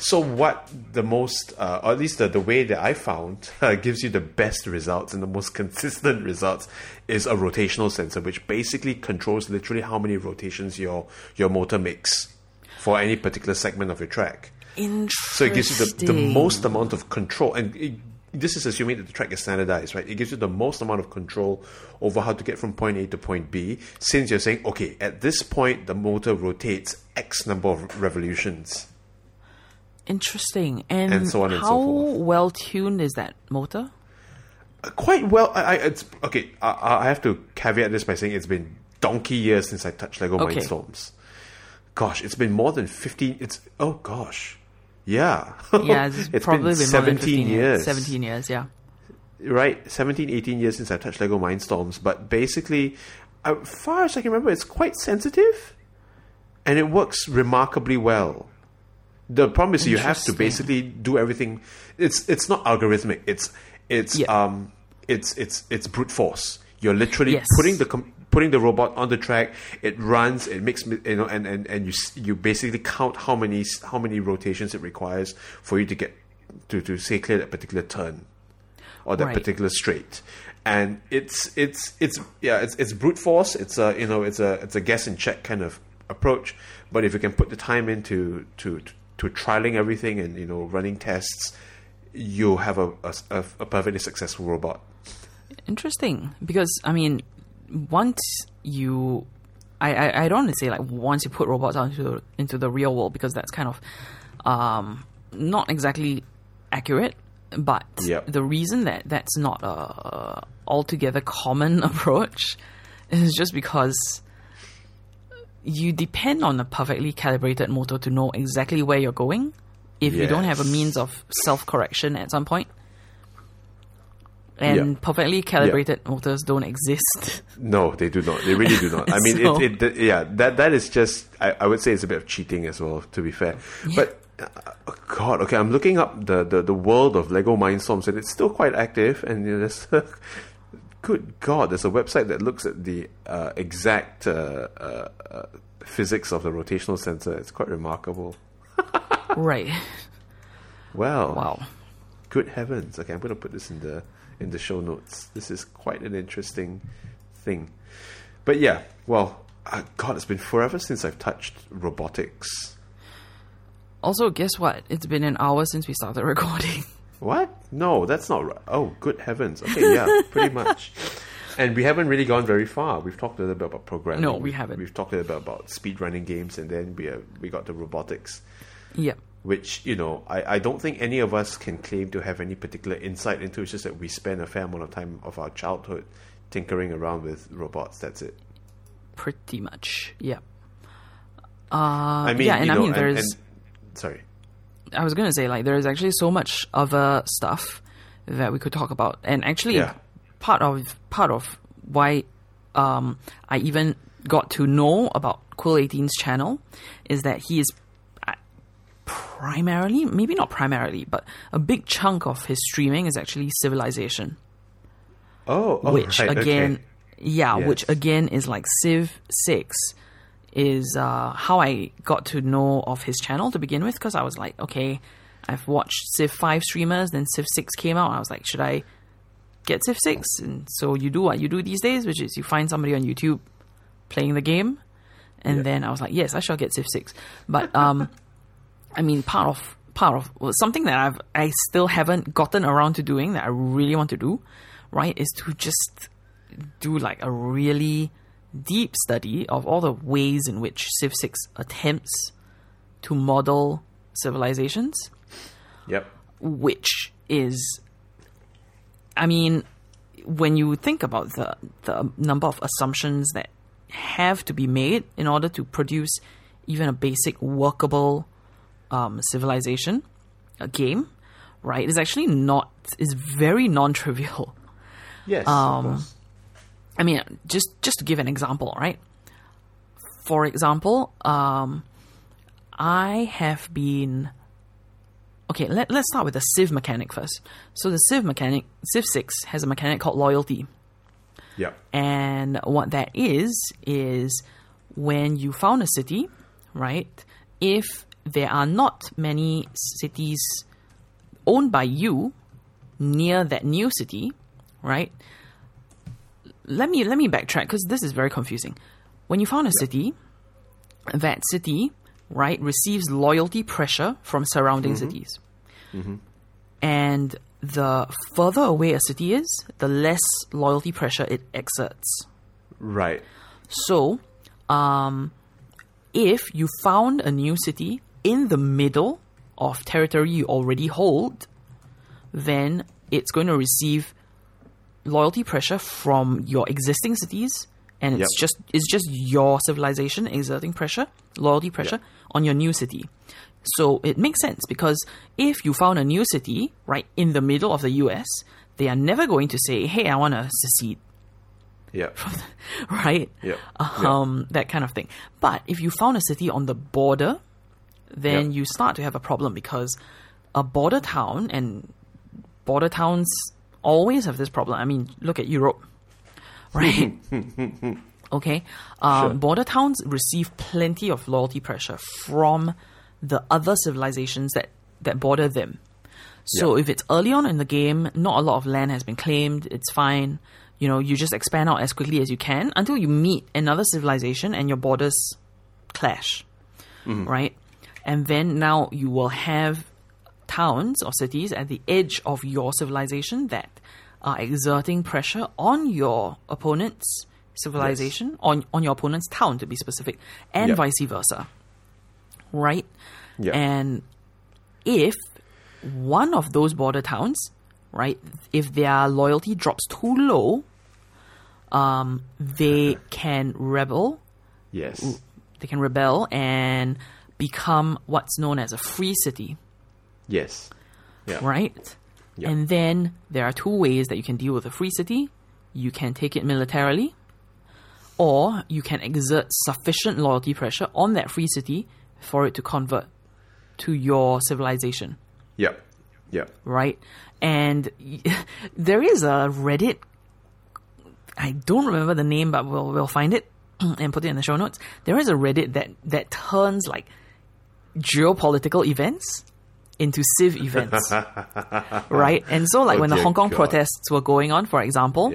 So what the most, or at least the way that I found gives you the best results and the most consistent results is a rotational sensor, which basically controls literally how many rotations your motor makes for any particular segment of your track. So it gives you the most amount of control, and this is assuming that the track is standardized, right? It gives you the most amount of control over how to get from point A to point B, since you're saying, okay, at this point, the motor rotates X number of revolutions. Interesting. And so on and so forth. How well-tuned is that motor? Quite well. I have to caveat this by saying it's been donkey years since I touched Lego Mindstorms. Gosh, it's been more than 15... Yeah. Yeah, it's probably been 17 years. 17 years, yeah. Right, 17, 18 years since I touched Lego Mindstorms. But basically, as far as I can remember, it's quite sensitive. And it works remarkably well. The problem is you have to basically do everything. It's not algorithmic. It's it's brute force. You're literally putting the robot on the track. It runs. It makes, you know, and you basically count how many rotations it requires for you to get to say clear that particular turn or that particular straight. And it's brute force. It's a it's a guess and check kind of approach. But if you can put the time into to trialing everything and, you know, running tests, you have a perfectly successful robot. Interesting, because I mean, once you, I don't want to say like once you put robots out into the real world, because that's kind of not exactly accurate. But the reason that that's not a altogether common approach is just because you depend on a perfectly calibrated motor to know exactly where you're going. If you don't have a means of self-correction at some point. And perfectly calibrated motors don't exist. No, they do not. They really do not. I mean, so, that is just, I would say it's a bit of cheating as well, to be fair. Yeah. But, God, okay, I'm looking up the world of Lego Mindstorms, and it's still quite active. And there's, good God, there's a website that looks at the exact physics of the rotational sensor. It's quite remarkable. Right. Wow. Good heavens. Okay, I'm going to put this in the show notes. This is quite an interesting thing. But yeah, well, God, it's been forever since I've touched robotics. Also, guess what? It's been an hour since we started recording. What? No, that's not right. Oh, good heavens. Okay, yeah, pretty much. And we haven't really gone very far. We've talked a little bit about programming. No, we haven't. We've talked a little bit about speedrunning games, and then we got to robotics. Yeah. Which, you know, I don't think any of us can claim to have any particular insight into. It's just that we spend a fair amount of time of our childhood tinkering around with robots. That's it. Pretty much, yeah. I mean, yeah, and you know, I mean, there's... Sorry. I was going to say, like, there is actually so much other stuff that we could talk about. And actually, part of why I even got to know about Cool18's channel is that he is... primarily, maybe not primarily, but a big chunk of his streaming is actually Civilization. Oh which right, again, okay. Which again is like Civ 6 is how I got to know of his channel to begin with, because I was like, okay, I've watched Civ 5 streamers, then Civ 6 came out, and I was like, should I get Civ 6? And so you do what you do these days, which is you find somebody on YouTube playing the game, and then I was like, yes, I shall get Civ 6. But I mean, part of well, something that I still haven't gotten around to doing that I really want to do, right, is to just do like a really deep study of all the ways in which Civ 6 attempts to model civilizations. Yep. Which is, I mean, when you think about the number of assumptions that have to be made in order to produce even a basic workable civilization, a game, right, is very non-trivial. Yes. I mean, just to give an example, right? For example, I have been... Okay, let's start with the Civ mechanic first. So the Civ mechanic, Civ 6 has a mechanic called loyalty. Yeah. And what that is when you found a city, right, if there are not many cities owned by you near that new city, right? Let me backtrack, because this is very confusing. When you found a city, that city, right, receives loyalty pressure from surrounding cities. Mm-hmm. And the further away a city is, the less loyalty pressure it exerts. Right. So, if you found a new city in the middle of territory you already hold, then it's going to receive loyalty pressure from your existing cities, and it's just your civilization exerting pressure, loyalty pressure on your new city. So it makes sense, because if you found a new city, right, in the middle of the US, they are never going to say, hey, I want to secede. Yeah. Right? Yeah. That kind of thing. But if you found a city on the border, then you start to have a problem, because a border town and border towns always have this problem. I mean, look at Europe, right? Okay. Sure. Border towns receive plenty of loyalty pressure from the other civilizations that border them. So if it's early on in the game, not a lot of land has been claimed, it's fine. You know, you just expand out as quickly as you can until you meet another civilization and your borders clash, right? And then now you will have towns or cities at the edge of your civilization that are exerting pressure on your opponent's civilization, on your opponent's town, to be specific, and vice versa, right? And if one of those border towns, right, if their loyalty drops too low, they can rebel. Yes. They can rebel and become what's known as a free city. Yes. Yeah. Right? Yeah. And then there are two ways that you can deal with a free city. You can take it militarily, or you can exert sufficient loyalty pressure on that free city for it to convert to your civilization. Yep. Yep. Right? And there is a Reddit, I don't remember the name, but we'll find it and put it in the show notes. There is a Reddit that turns like geopolitical events into civ events. Right? And so like when the Hong Kong protests were going on, for example,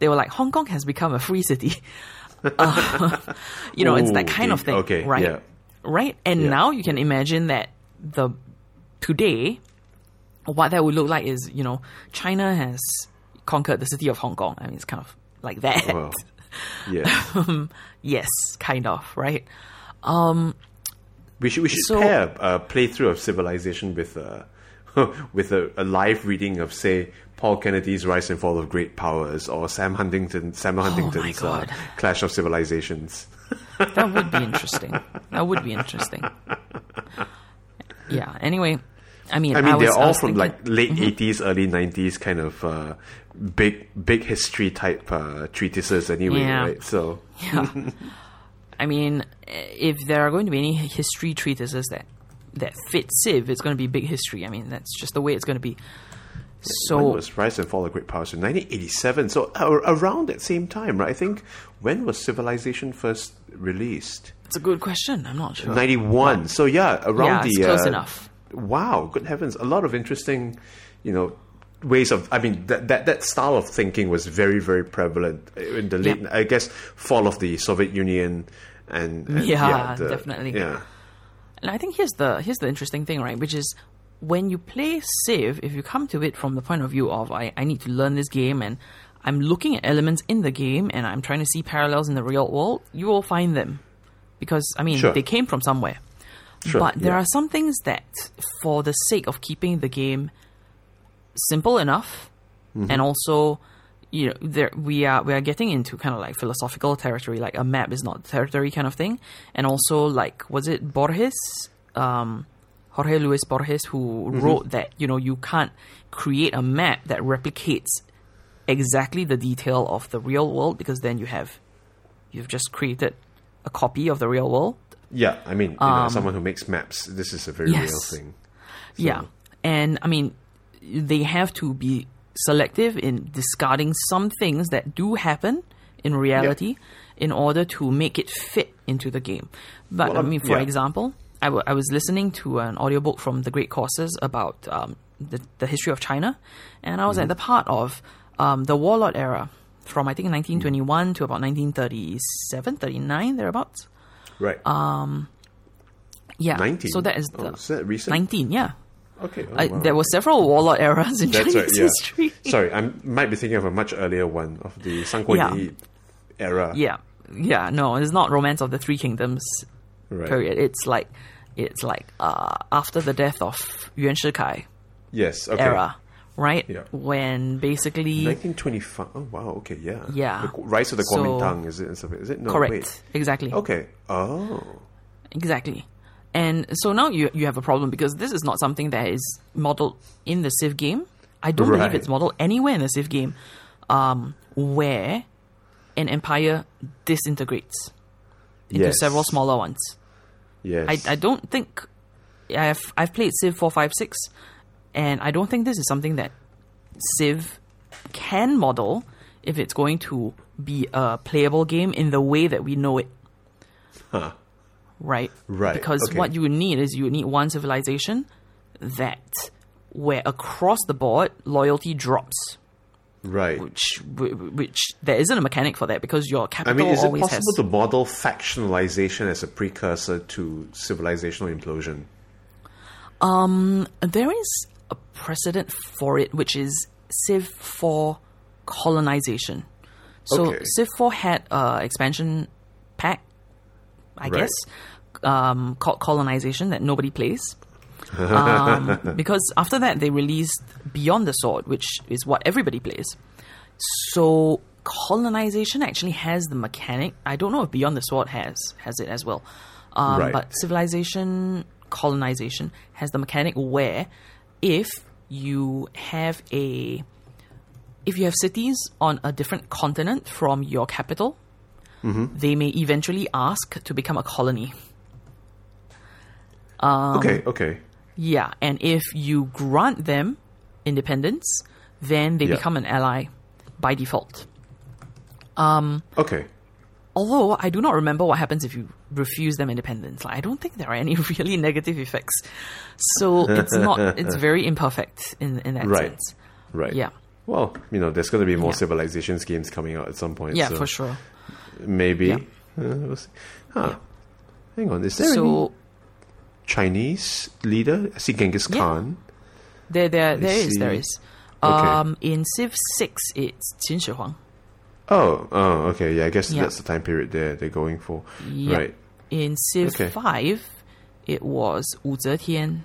they were like, Hong Kong has become a free city. You know, it's that kind of thing. Okay, right? Yeah. Right? And now you can imagine that today, what that would look like is, you know, China has conquered the city of Hong Kong. I mean, it's kind of like that. Well, yeah. Yes, kind of, right? We should pair a playthrough of Civilization with a live reading of, say, Paul Kennedy's Rise and Fall of Great Powers or Sam Huntington's Clash of Civilizations. That would be interesting. Yeah, anyway... I mean, they're all from like late 80s, early 90s kind of big history type treatises anyway, right? So, yeah. I mean, if there are going to be any history treatises that fit Civ, it's going to be big history. I mean, that's just the way it's going to be. So when was Rise and Fall of Great Powers in 1987? So around that same time, right? I think, when was Civilization first released? It's a good question. I'm not sure. 91. But, so yeah, around it's close enough. Wow, good heavens. A lot of interesting, you know, ways of... I mean, that style of thinking was very, very prevalent in the late... I guess, fall of the Soviet Union and definitely. Yeah. And I think here's the interesting thing, right? Which is when you play Civ, if you come to it from the point of view of, I need to learn this game and I'm looking at elements in the game and I'm trying to see parallels in the real world, you will find them. Because, I mean, they came from somewhere. Sure, but there are some things that, for the sake of keeping the game simple enough, and also, you know, we are getting into kind of like philosophical territory, like a map is not territory kind of thing. And also, like, was it Borges, Jorge Luis Borges, who wrote that, you know, you can't create a map that replicates exactly the detail of the real world, because then you've just created a copy of the real world. Yeah, I mean, you know, someone who makes maps, this is a very real thing. So. Yeah, and I mean, they have to be selective in discarding some things that do happen in reality in order to make it fit into the game. But well, I mean, for example, I was listening to an audiobook from The Great Courses about the history of China, and I was at the part of the warlord era from, I think, 1921 to about 1937, 39, thereabouts. Right. 19? So that is the... is that recent? 19, yeah. Okay. Oh, wow. There were several warlord eras in Chinese history. Sorry, I might be thinking of a much earlier one, of the Sangkoi era. Yeah. Yeah, no, it's not Romance of the Three Kingdoms period. It's like after the death of Yuan Shikai era, right? Yeah. When basically... 1925. Oh, wow. Okay, yeah. Yeah. The rise of the Kuomintang, is it? No, correct. Wait. Exactly. Okay. Oh. Exactly. And so now you have a problem, because this is not something that is modeled in the Civ game. I don't believe it's modeled anywhere in the Civ game where an empire disintegrates into several smaller ones. Yes. I don't think... I've played Civ 4, 5, 6... And I don't think this is something that Civ can model if it's going to be a playable game in the way that we know it. Huh. Right? Right. Because what you would need is you would need one civilization where across the board, loyalty drops. Right. Which there isn't a mechanic for that because your capital always has... I mean, is it possible to model factionalization as a precursor to civilizational implosion? There is a precedent for it, which is Civ 4 colonization. So Civ 4 had an expansion pack, I guess, called Colonization that nobody plays. Because after that, they released Beyond the Sword, which is what everybody plays. So colonization actually has the mechanic. I don't know if Beyond the Sword has it as well. But civilization, colonization has the mechanic where if you have cities on a different continent from your capital, mm-hmm. they may eventually ask to become a colony. Yeah, and if you grant them independence, then they become an ally by default. Although I do not remember what happens if you refuse them independence. Like, I don't think there are any really negative effects. So it's very imperfect in that sense. Right. Yeah. Well, there's going to be more civilization games coming out at some point. Yeah, so for sure. Maybe. Yeah. We'll see. Hang on, is there any Chinese leader? I see Genghis Khan. There is. In Civ 6, it's Qin Shi Huang. I guess that's the time period they're going for. Yeah. Right. In Civ 5, it was Wu Zetian.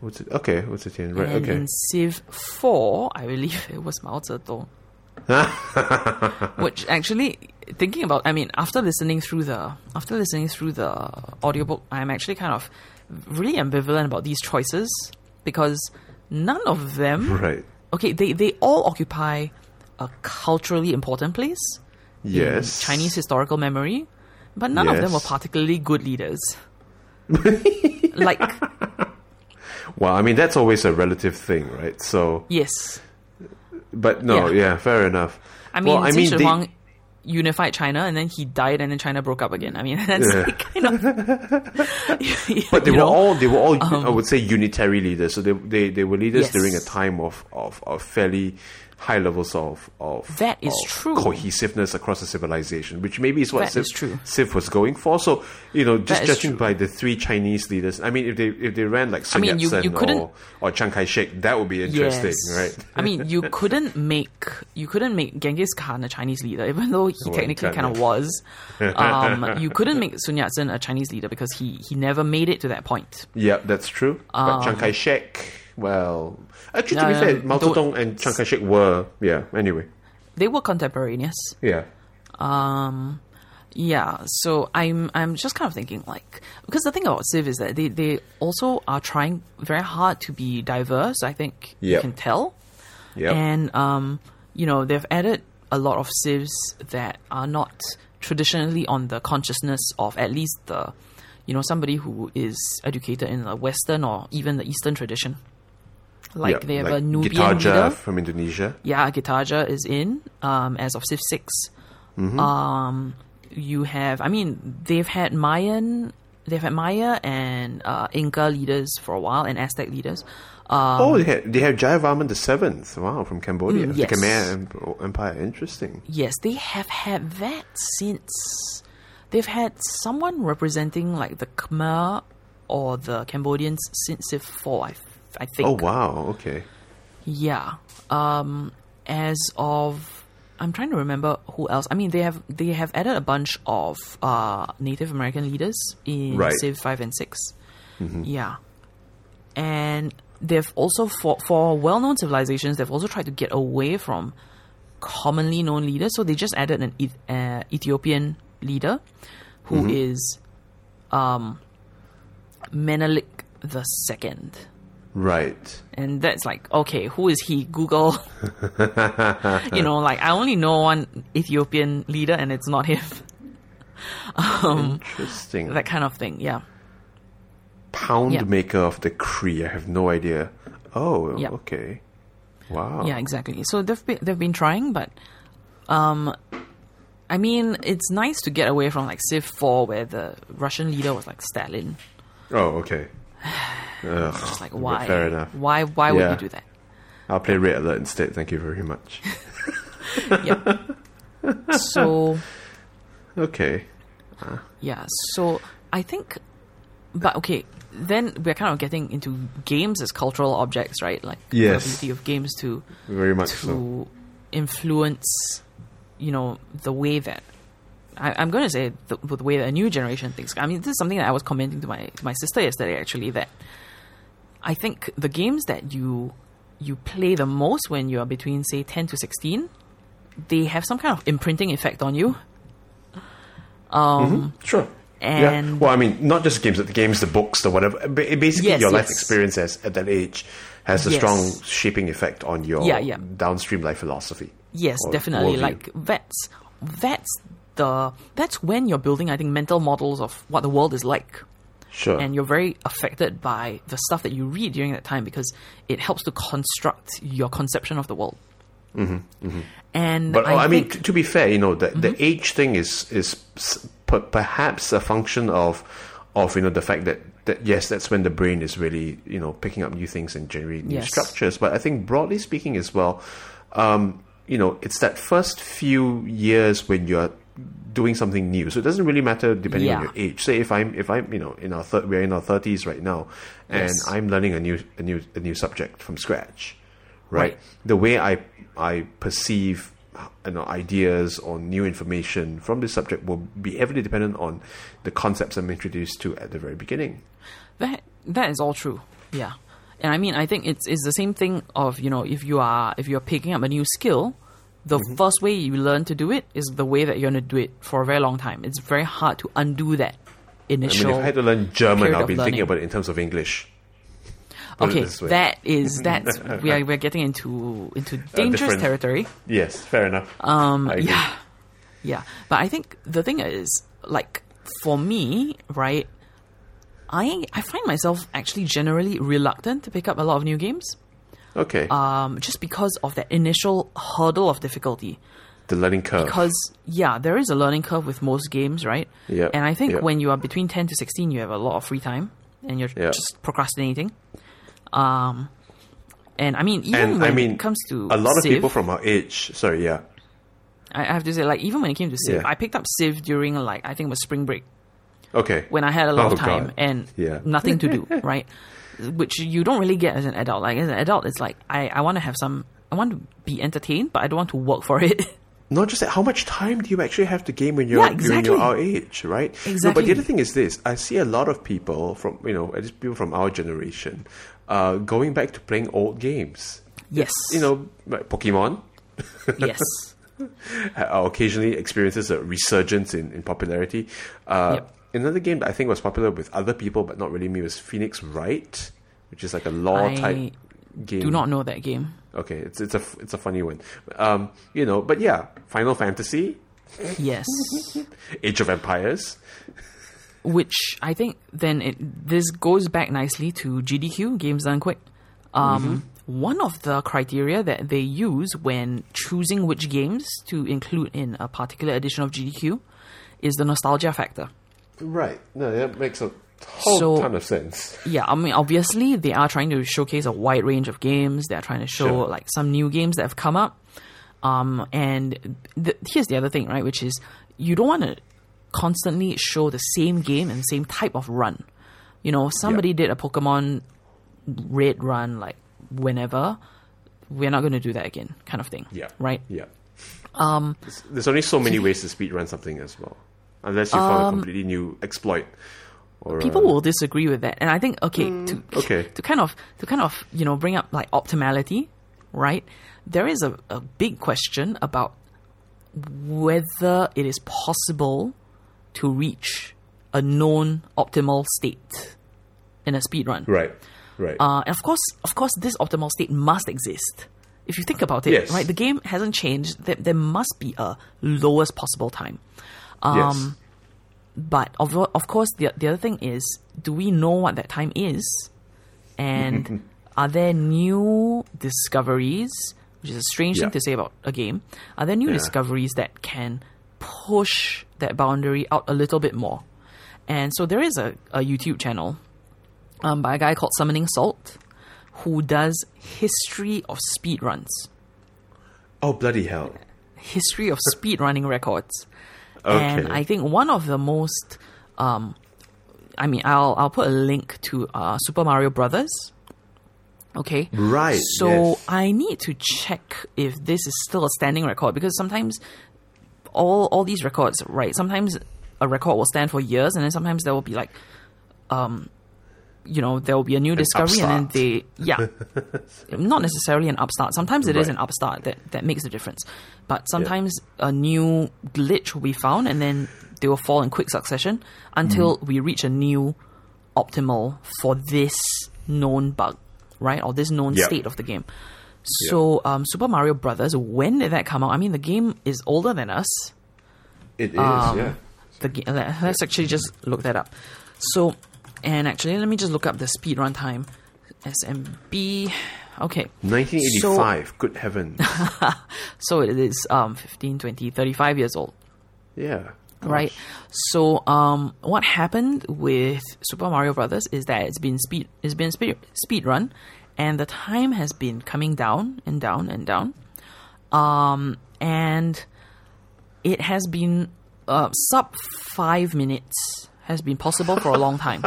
Wu Zetian, right, and in Civ 4, I believe it was Mao Zedong. Which actually, thinking about, after listening through the audiobook, I'm actually kind of really ambivalent about these choices because none of them, they all occupy a culturally important place in Chinese historical memory, but none of them were particularly good leaders. Well, that's always a relative thing, right? So yes. But no, fair enough. Qin Shi Huang unified China, and then he died, and then China broke up again. That's kind of. But they were all I would say, unitary leaders. So they were leaders during a time of fairly high levels of cohesiveness across the civilization, which maybe is what Civ was going for. So just judging by the three Chinese leaders, if they ran like Sun Yat-sen or Chiang Kai-shek, that would be interesting, right? You couldn't make Genghis Khan a Chinese leader, even though he technically kind of was. You couldn't make Sun Yat-sen a Chinese leader because he never made it to that point. Yeah, that's true. But Chiang Kai-shek, well, actually, to be fair, Mao Zedong and Chiang Kai-shek were, anyway. They were contemporaneous. Yeah. So I'm just kind of thinking, because the thing about Civ is that they also are trying very hard to be diverse, I think you can tell. Yeah. And, they've added a lot of Civs that are not traditionally on the consciousness of at least the, somebody who is educated in the Western or even the Eastern tradition. They have a Nubian leader from Indonesia. Yeah, Getaja is in as of Civ 6. Mm-hmm. You have, they've had Maya and Inca leaders for a while and Aztec leaders. They have Jayavarman the 7th. Wow, from Cambodia, the Khmer Empire. Interesting. Yes, they have had that since. They've had someone representing the Khmer or the Cambodians since Civ 4, I think. Oh, wow. Okay. Yeah. I'm trying to remember who else. They have added a bunch of Native American leaders in Civ 5 and 6. Mm-hmm. Yeah. And they've also, for well-known civilizations, they've also tried to get away from commonly known leaders. So they just added an Ethiopian leader who mm-hmm. is Menelik the Second. Right. And that's who is he? Google. I only know one Ethiopian leader and it's not him. Interesting. That kind of thing, yeah. Pound maker of the Cree, I have no idea. Oh, okay. Wow. Yeah, exactly. So they've been trying, but I mean, it's nice to get away from like Civ 4, where the Russian leader was like Stalin. Oh, okay. Just like, why? Fair enough. Why would you do that? I'll play Red Alert instead. Thank you very much. Yeah. So. Okay. Yeah. So I think, but okay. Then we're kind of getting into games as cultural objects, right? Like the ability of games to very much to influence, you know, the way that I'm going to say the way that a new generation thinks. I mean, this is something that I was commenting to my sister yesterday, actually, that I think the games that you play the most when you are between, say, 10 to 16, they have some kind of imprinting effect on you. Sure. And well, I mean, not just games, but the games, the books, the whatever. Basically, your life experience at that age has a strong shaping effect on your downstream life philosophy. Yes, definitely. Like that's when you're building, I think, mental models of what the world is like. Sure. And you're very affected by the stuff that you read during that time because it helps to construct your conception of the world. Mm-hmm, mm-hmm. And but I mean, to be fair, you know, the age thing is perhaps a function of you know, the fact that yes, that's when the brain is really, you know, picking up new things and generating new structures. But I think broadly speaking as well, you know, it's that first few years when you're doing something new. So it doesn't really matter depending on your age. Say if I'm you know, we're in our 30s right now, and I'm learning a new subject from scratch, right? The way I perceive, you know, ideas or new information from this subject will be heavily dependent on the concepts I'm introduced to at the very beginning. That is all true. Yeah. And I mean, I think it's the same thing of, you know, if you're picking up a new skill, the first way you learn to do it is the way that you're going to do it for a very long time. It's very hard to undo that initial. I mean, if I had to learn German, I'll be thinking about it in terms of English. Okay, that's we're getting into dangerous territory. Yes, fair enough. Yeah. But I think the thing is, like, for me, right, I find myself actually generally reluctant to pick up a lot of new games. Okay. Just because of that initial hurdle of difficulty. The learning curve. Because there is a learning curve with most games, right? Yeah. And I think when you are between 10 to 16, you have a lot of free time, and you're just procrastinating. And I mean, it comes to a lot of people from our age. Sorry, I have to say, like, even when it came to Civ, I picked up Civ during, like, I think it was spring break. Okay. When I had a lot of time and nothing to do, right? Which you don't really get as an adult. Like, as an adult, it's like I want to be entertained, but I don't want to work for it. Not just that. How much time do you actually have to game when you're our age, right? Exactly. No, but the other thing is this: I see a lot of people from, you know, at least people from our generation, going back to playing old games. Yes. You know, like Pokemon. Yes. Occasionally experiences a resurgence in popularity. Another game that I think was popular with other people but not really me was Phoenix Wright, which is like a law type game. Do not know that game. Okay, it's a funny one. You know, but yeah, Final Fantasy. Yes. Age of Empires. Which I think then this goes back nicely to GDQ, Games Done Quick. One of the criteria that they use when choosing which games to include in a particular edition of GDQ is the nostalgia factor. Right. No, that makes a ton of sense. Yeah, I mean, obviously, they are trying to showcase a wide range of games. They're trying to show, like, some new games that have come up. And here's the other thing, right, which is you don't want to constantly show the same game and same type of run. You know, somebody did a Pokemon Red run, like, whenever. We're not going to do that again, kind of thing. Yeah. Right? Yeah. There's only so many ways to speedrun something as well. Unless you found a completely new exploit. Or people will disagree with that. And I think, to kind of you know, bring up, like, optimality, right? There is a big question about whether it is possible to reach a known optimal state in a speedrun. Right, right. And of course, this optimal state must exist. If you think about it, right? The game hasn't changed. There must be a lowest possible time. But of course, the other thing is, do we know what that time is? And are there new discoveries, which is a strange thing to say about a game, are there new discoveries that can push that boundary out a little bit more? And so there is a YouTube channel by a guy called Summoning Salt who does history of speedruns. Oh, bloody hell. History of speedrunning records. Okay. And I think one of the most... I mean, I'll put a link to Super Mario Brothers. Okay? Right. So I need to check if this is still a standing record, because sometimes all these records, right, sometimes a record will stand for years, and then sometimes there will be like... you know, there will be a new discovery and then they... Yeah. Not necessarily an upstart. Sometimes it is an upstart that makes a difference. But sometimes a new glitch will be found and then they will fall in quick succession until we reach a new optimal for this known bug, right? Or this known state of the game. So Super Mario Brothers, when did that come out? I mean, the game is older than us. It is, yeah. Let's actually just look that up. So... And actually, let me just look up the speedrun time. SMB. Okay. 1985. So, good heavens. So it is 15, 20, 35 years old. Yeah. Gosh. Right. So what happened with Super Mario Brothers is that it's been speedrun, and the time has been coming down and down and down. And it has been sub 5 minutes. Has been possible for a long time,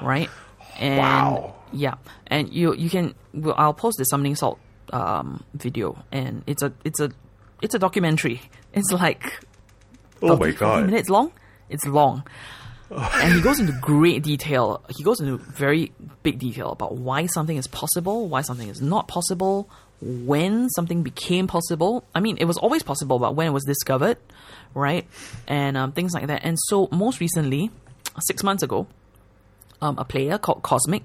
right? And, wow! Yeah, and you can. Well, I'll post the Summoning Salt video, and it's a documentary. It's like 30 minutes long. It's long, and he goes into great detail. He goes into very big detail about why something is possible, why something is not possible, when something became possible. I mean, it was always possible, but when it was discovered. Right? And things like that. And so most recently, 6 months ago, a player called Cosmic,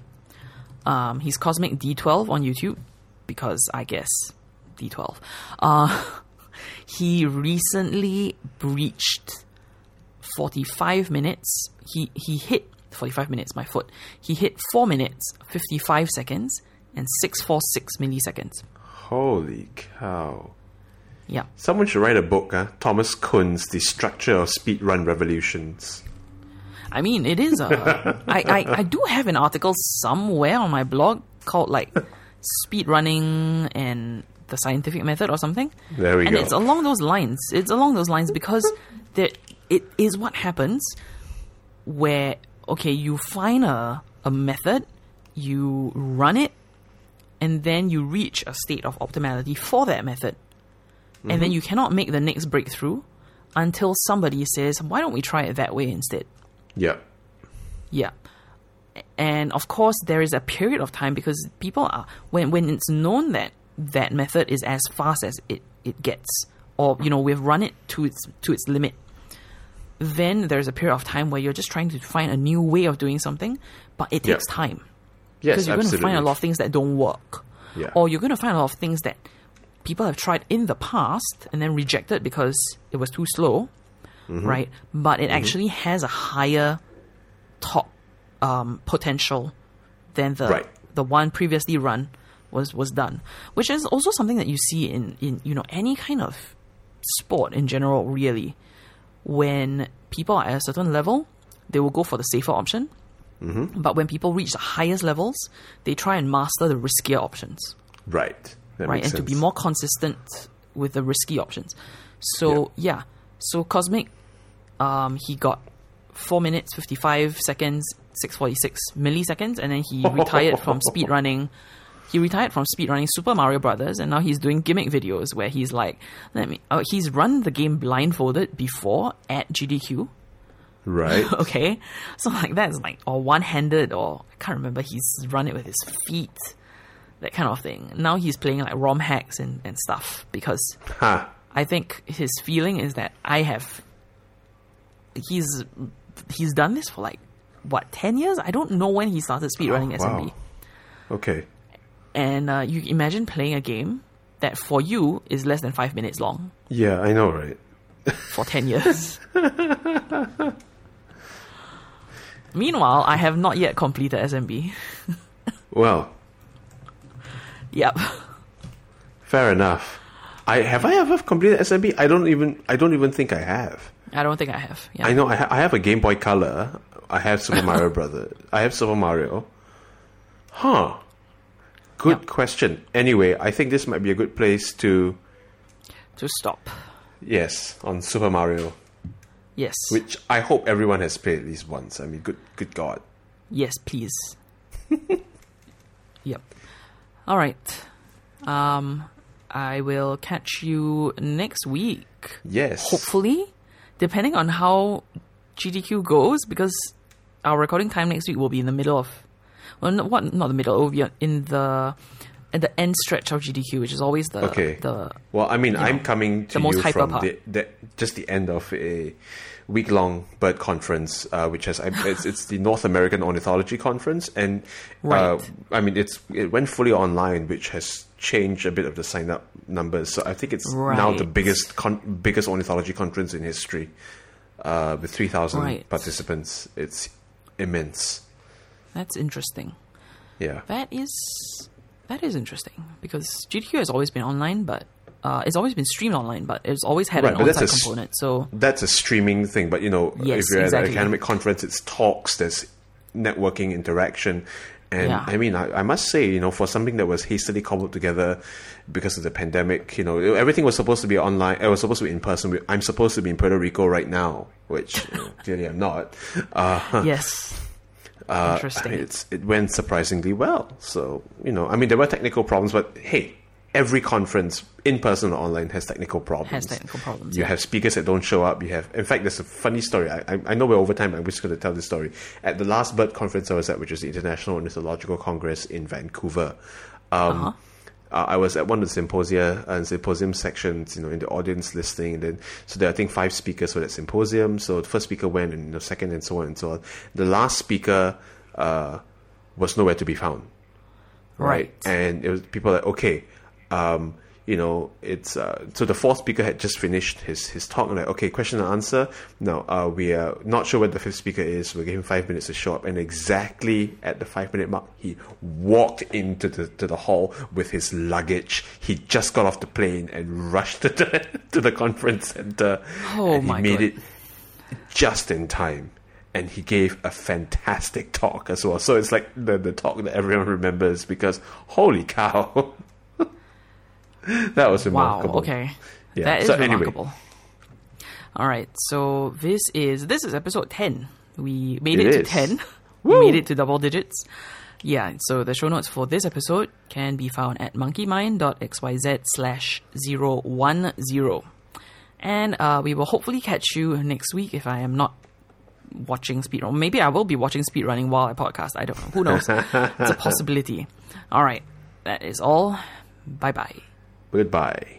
he's Cosmic D12 on YouTube, because I guess D12. He recently breached 45 minutes. He hit 45 minutes, my foot. He hit 4 minutes, 55 seconds, and 646 milliseconds. Holy cow. Yeah. Someone should write a book, Thomas Kuhn's The Structure of Speedrun Revolutions. I mean, it is I do have an article somewhere on my blog called like Speedrunning and the Scientific Method or something. There we go. And it's along those lines. It's along those lines because it is what happens where, okay, you find a method, you run it, and then you reach a state of optimality for that method. And then you cannot make the next breakthrough until somebody says, why don't we try it that way instead? Yeah. Yeah. And of course, there is a period of time because people are... When it's known that that method is as fast as it gets, or, you know, we've run it to its limit, then there's a period of time where you're just trying to find a new way of doing something, but it takes time. Yes, because you're going to find a lot of things that don't work. Yeah. Or you're going to find a lot of things that... people have tried in the past and then rejected because it was too slow, right? But it actually has a higher top potential than the one previously run was done, which is also something that you see in you know any kind of sport in general, really. When people are at a certain level, they will go for the safer option, but when people reach the highest levels, they try and master the riskier options. Right. Right, and to be more consistent with the risky options. So, yeah. So, Cosmic, he got 4 minutes, 55 seconds, 646 milliseconds, and then he retired from speedrunning. He retired from speedrunning Super Mario Brothers, and now he's doing gimmick videos where he's like, he's run the game blindfolded before at GDQ. Right. Okay. So, like, that's like, or one-handed, or I can't remember, he's run it with his feet. That kind of thing. Now he's playing like ROM hacks and stuff because I think his feeling is that he's done this for like, what, 10 years? I don't know when he started speedrunning SMB. Okay. And you imagine playing a game that for you is less than 5 minutes long. Yeah, I know, right? For 10 years. Meanwhile, I have not yet completed SMB. Well. Yep. Fair enough. Have I ever completed SMB? I don't even think I have. I don't think I have. Yeah. I know I have a Game Boy Color. I have Super Mario Brothers. I have Super Mario. Huh. Good question. Anyway, I think this might be a good place to stop. Yes, on Super Mario. Yes. Which I hope everyone has played at least once. I mean, good God. Yes, please. Yep. All right. I will catch you next week. Yes. Hopefully, depending on how GDQ goes, because our recording time next week will be in the middle of... Well, not the middle. It will be at the end stretch of GDQ, which is always the... Okay. Well, I mean, I'm coming to you from just the end of a week-long bird conference, which has... it's the North American Ornithology Conference. And, right. I mean, it went fully online, which has changed a bit of the sign-up numbers. So I think it's now the biggest ornithology conference in history, with 3,000 participants. It's immense. That's interesting. Yeah. That is interesting, because GDQ has always been online, but it's always been streamed online, but it's always had an on-site component. So that's a streaming thing, but if you're at an academic conference, it's talks, there's networking, interaction, and I mean, I must say, for something that was hastily cobbled together because of the pandemic, everything was supposed to be online. It was supposed to be in person. I'm supposed to be in Puerto Rico right now, which clearly I'm not. Yes. Interesting. It went surprisingly well. So, I mean, there were technical problems, but hey, every conference, in person or online, has technical problems. You have speakers that don't show up. In fact, there's a funny story. I know we're over time. I'm just going to tell this story. At the last bird conference I was at, which is the International Ornithological Congress in Vancouver, I was at one of the symposia and symposium sections, in the audience listening. And then, so there are, I think, 5 speakers for that symposium. So the first speaker went, and the second, and so on and so on. The last speaker was nowhere to be found. Right. And it was people like, okay, it's... so the fourth speaker had just finished his talk. And like, okay, question and answer. No, we are not sure where the fifth speaker is. We'll give him 5 minutes to show up. And exactly at the 5-minute mark, he walked into the hall with his luggage. He just got off the plane and rushed to the conference center. He made it just in time. And he gave a fantastic talk as well. So it's like the talk that everyone remembers, because holy cow... That was remarkable. Wow, okay. Yeah. That is remarkable. Anyway. All right, so this is episode 10. We made it to 10. Woo! We made it to double digits. Yeah, so the show notes for this episode can be found at monkeymind.xyz/010. And we will hopefully catch you next week if I am not watching speedrun. Maybe I will be watching speedrunning while I podcast. I don't know. Who knows? It's a possibility. All right, that is all. Bye-bye. Goodbye.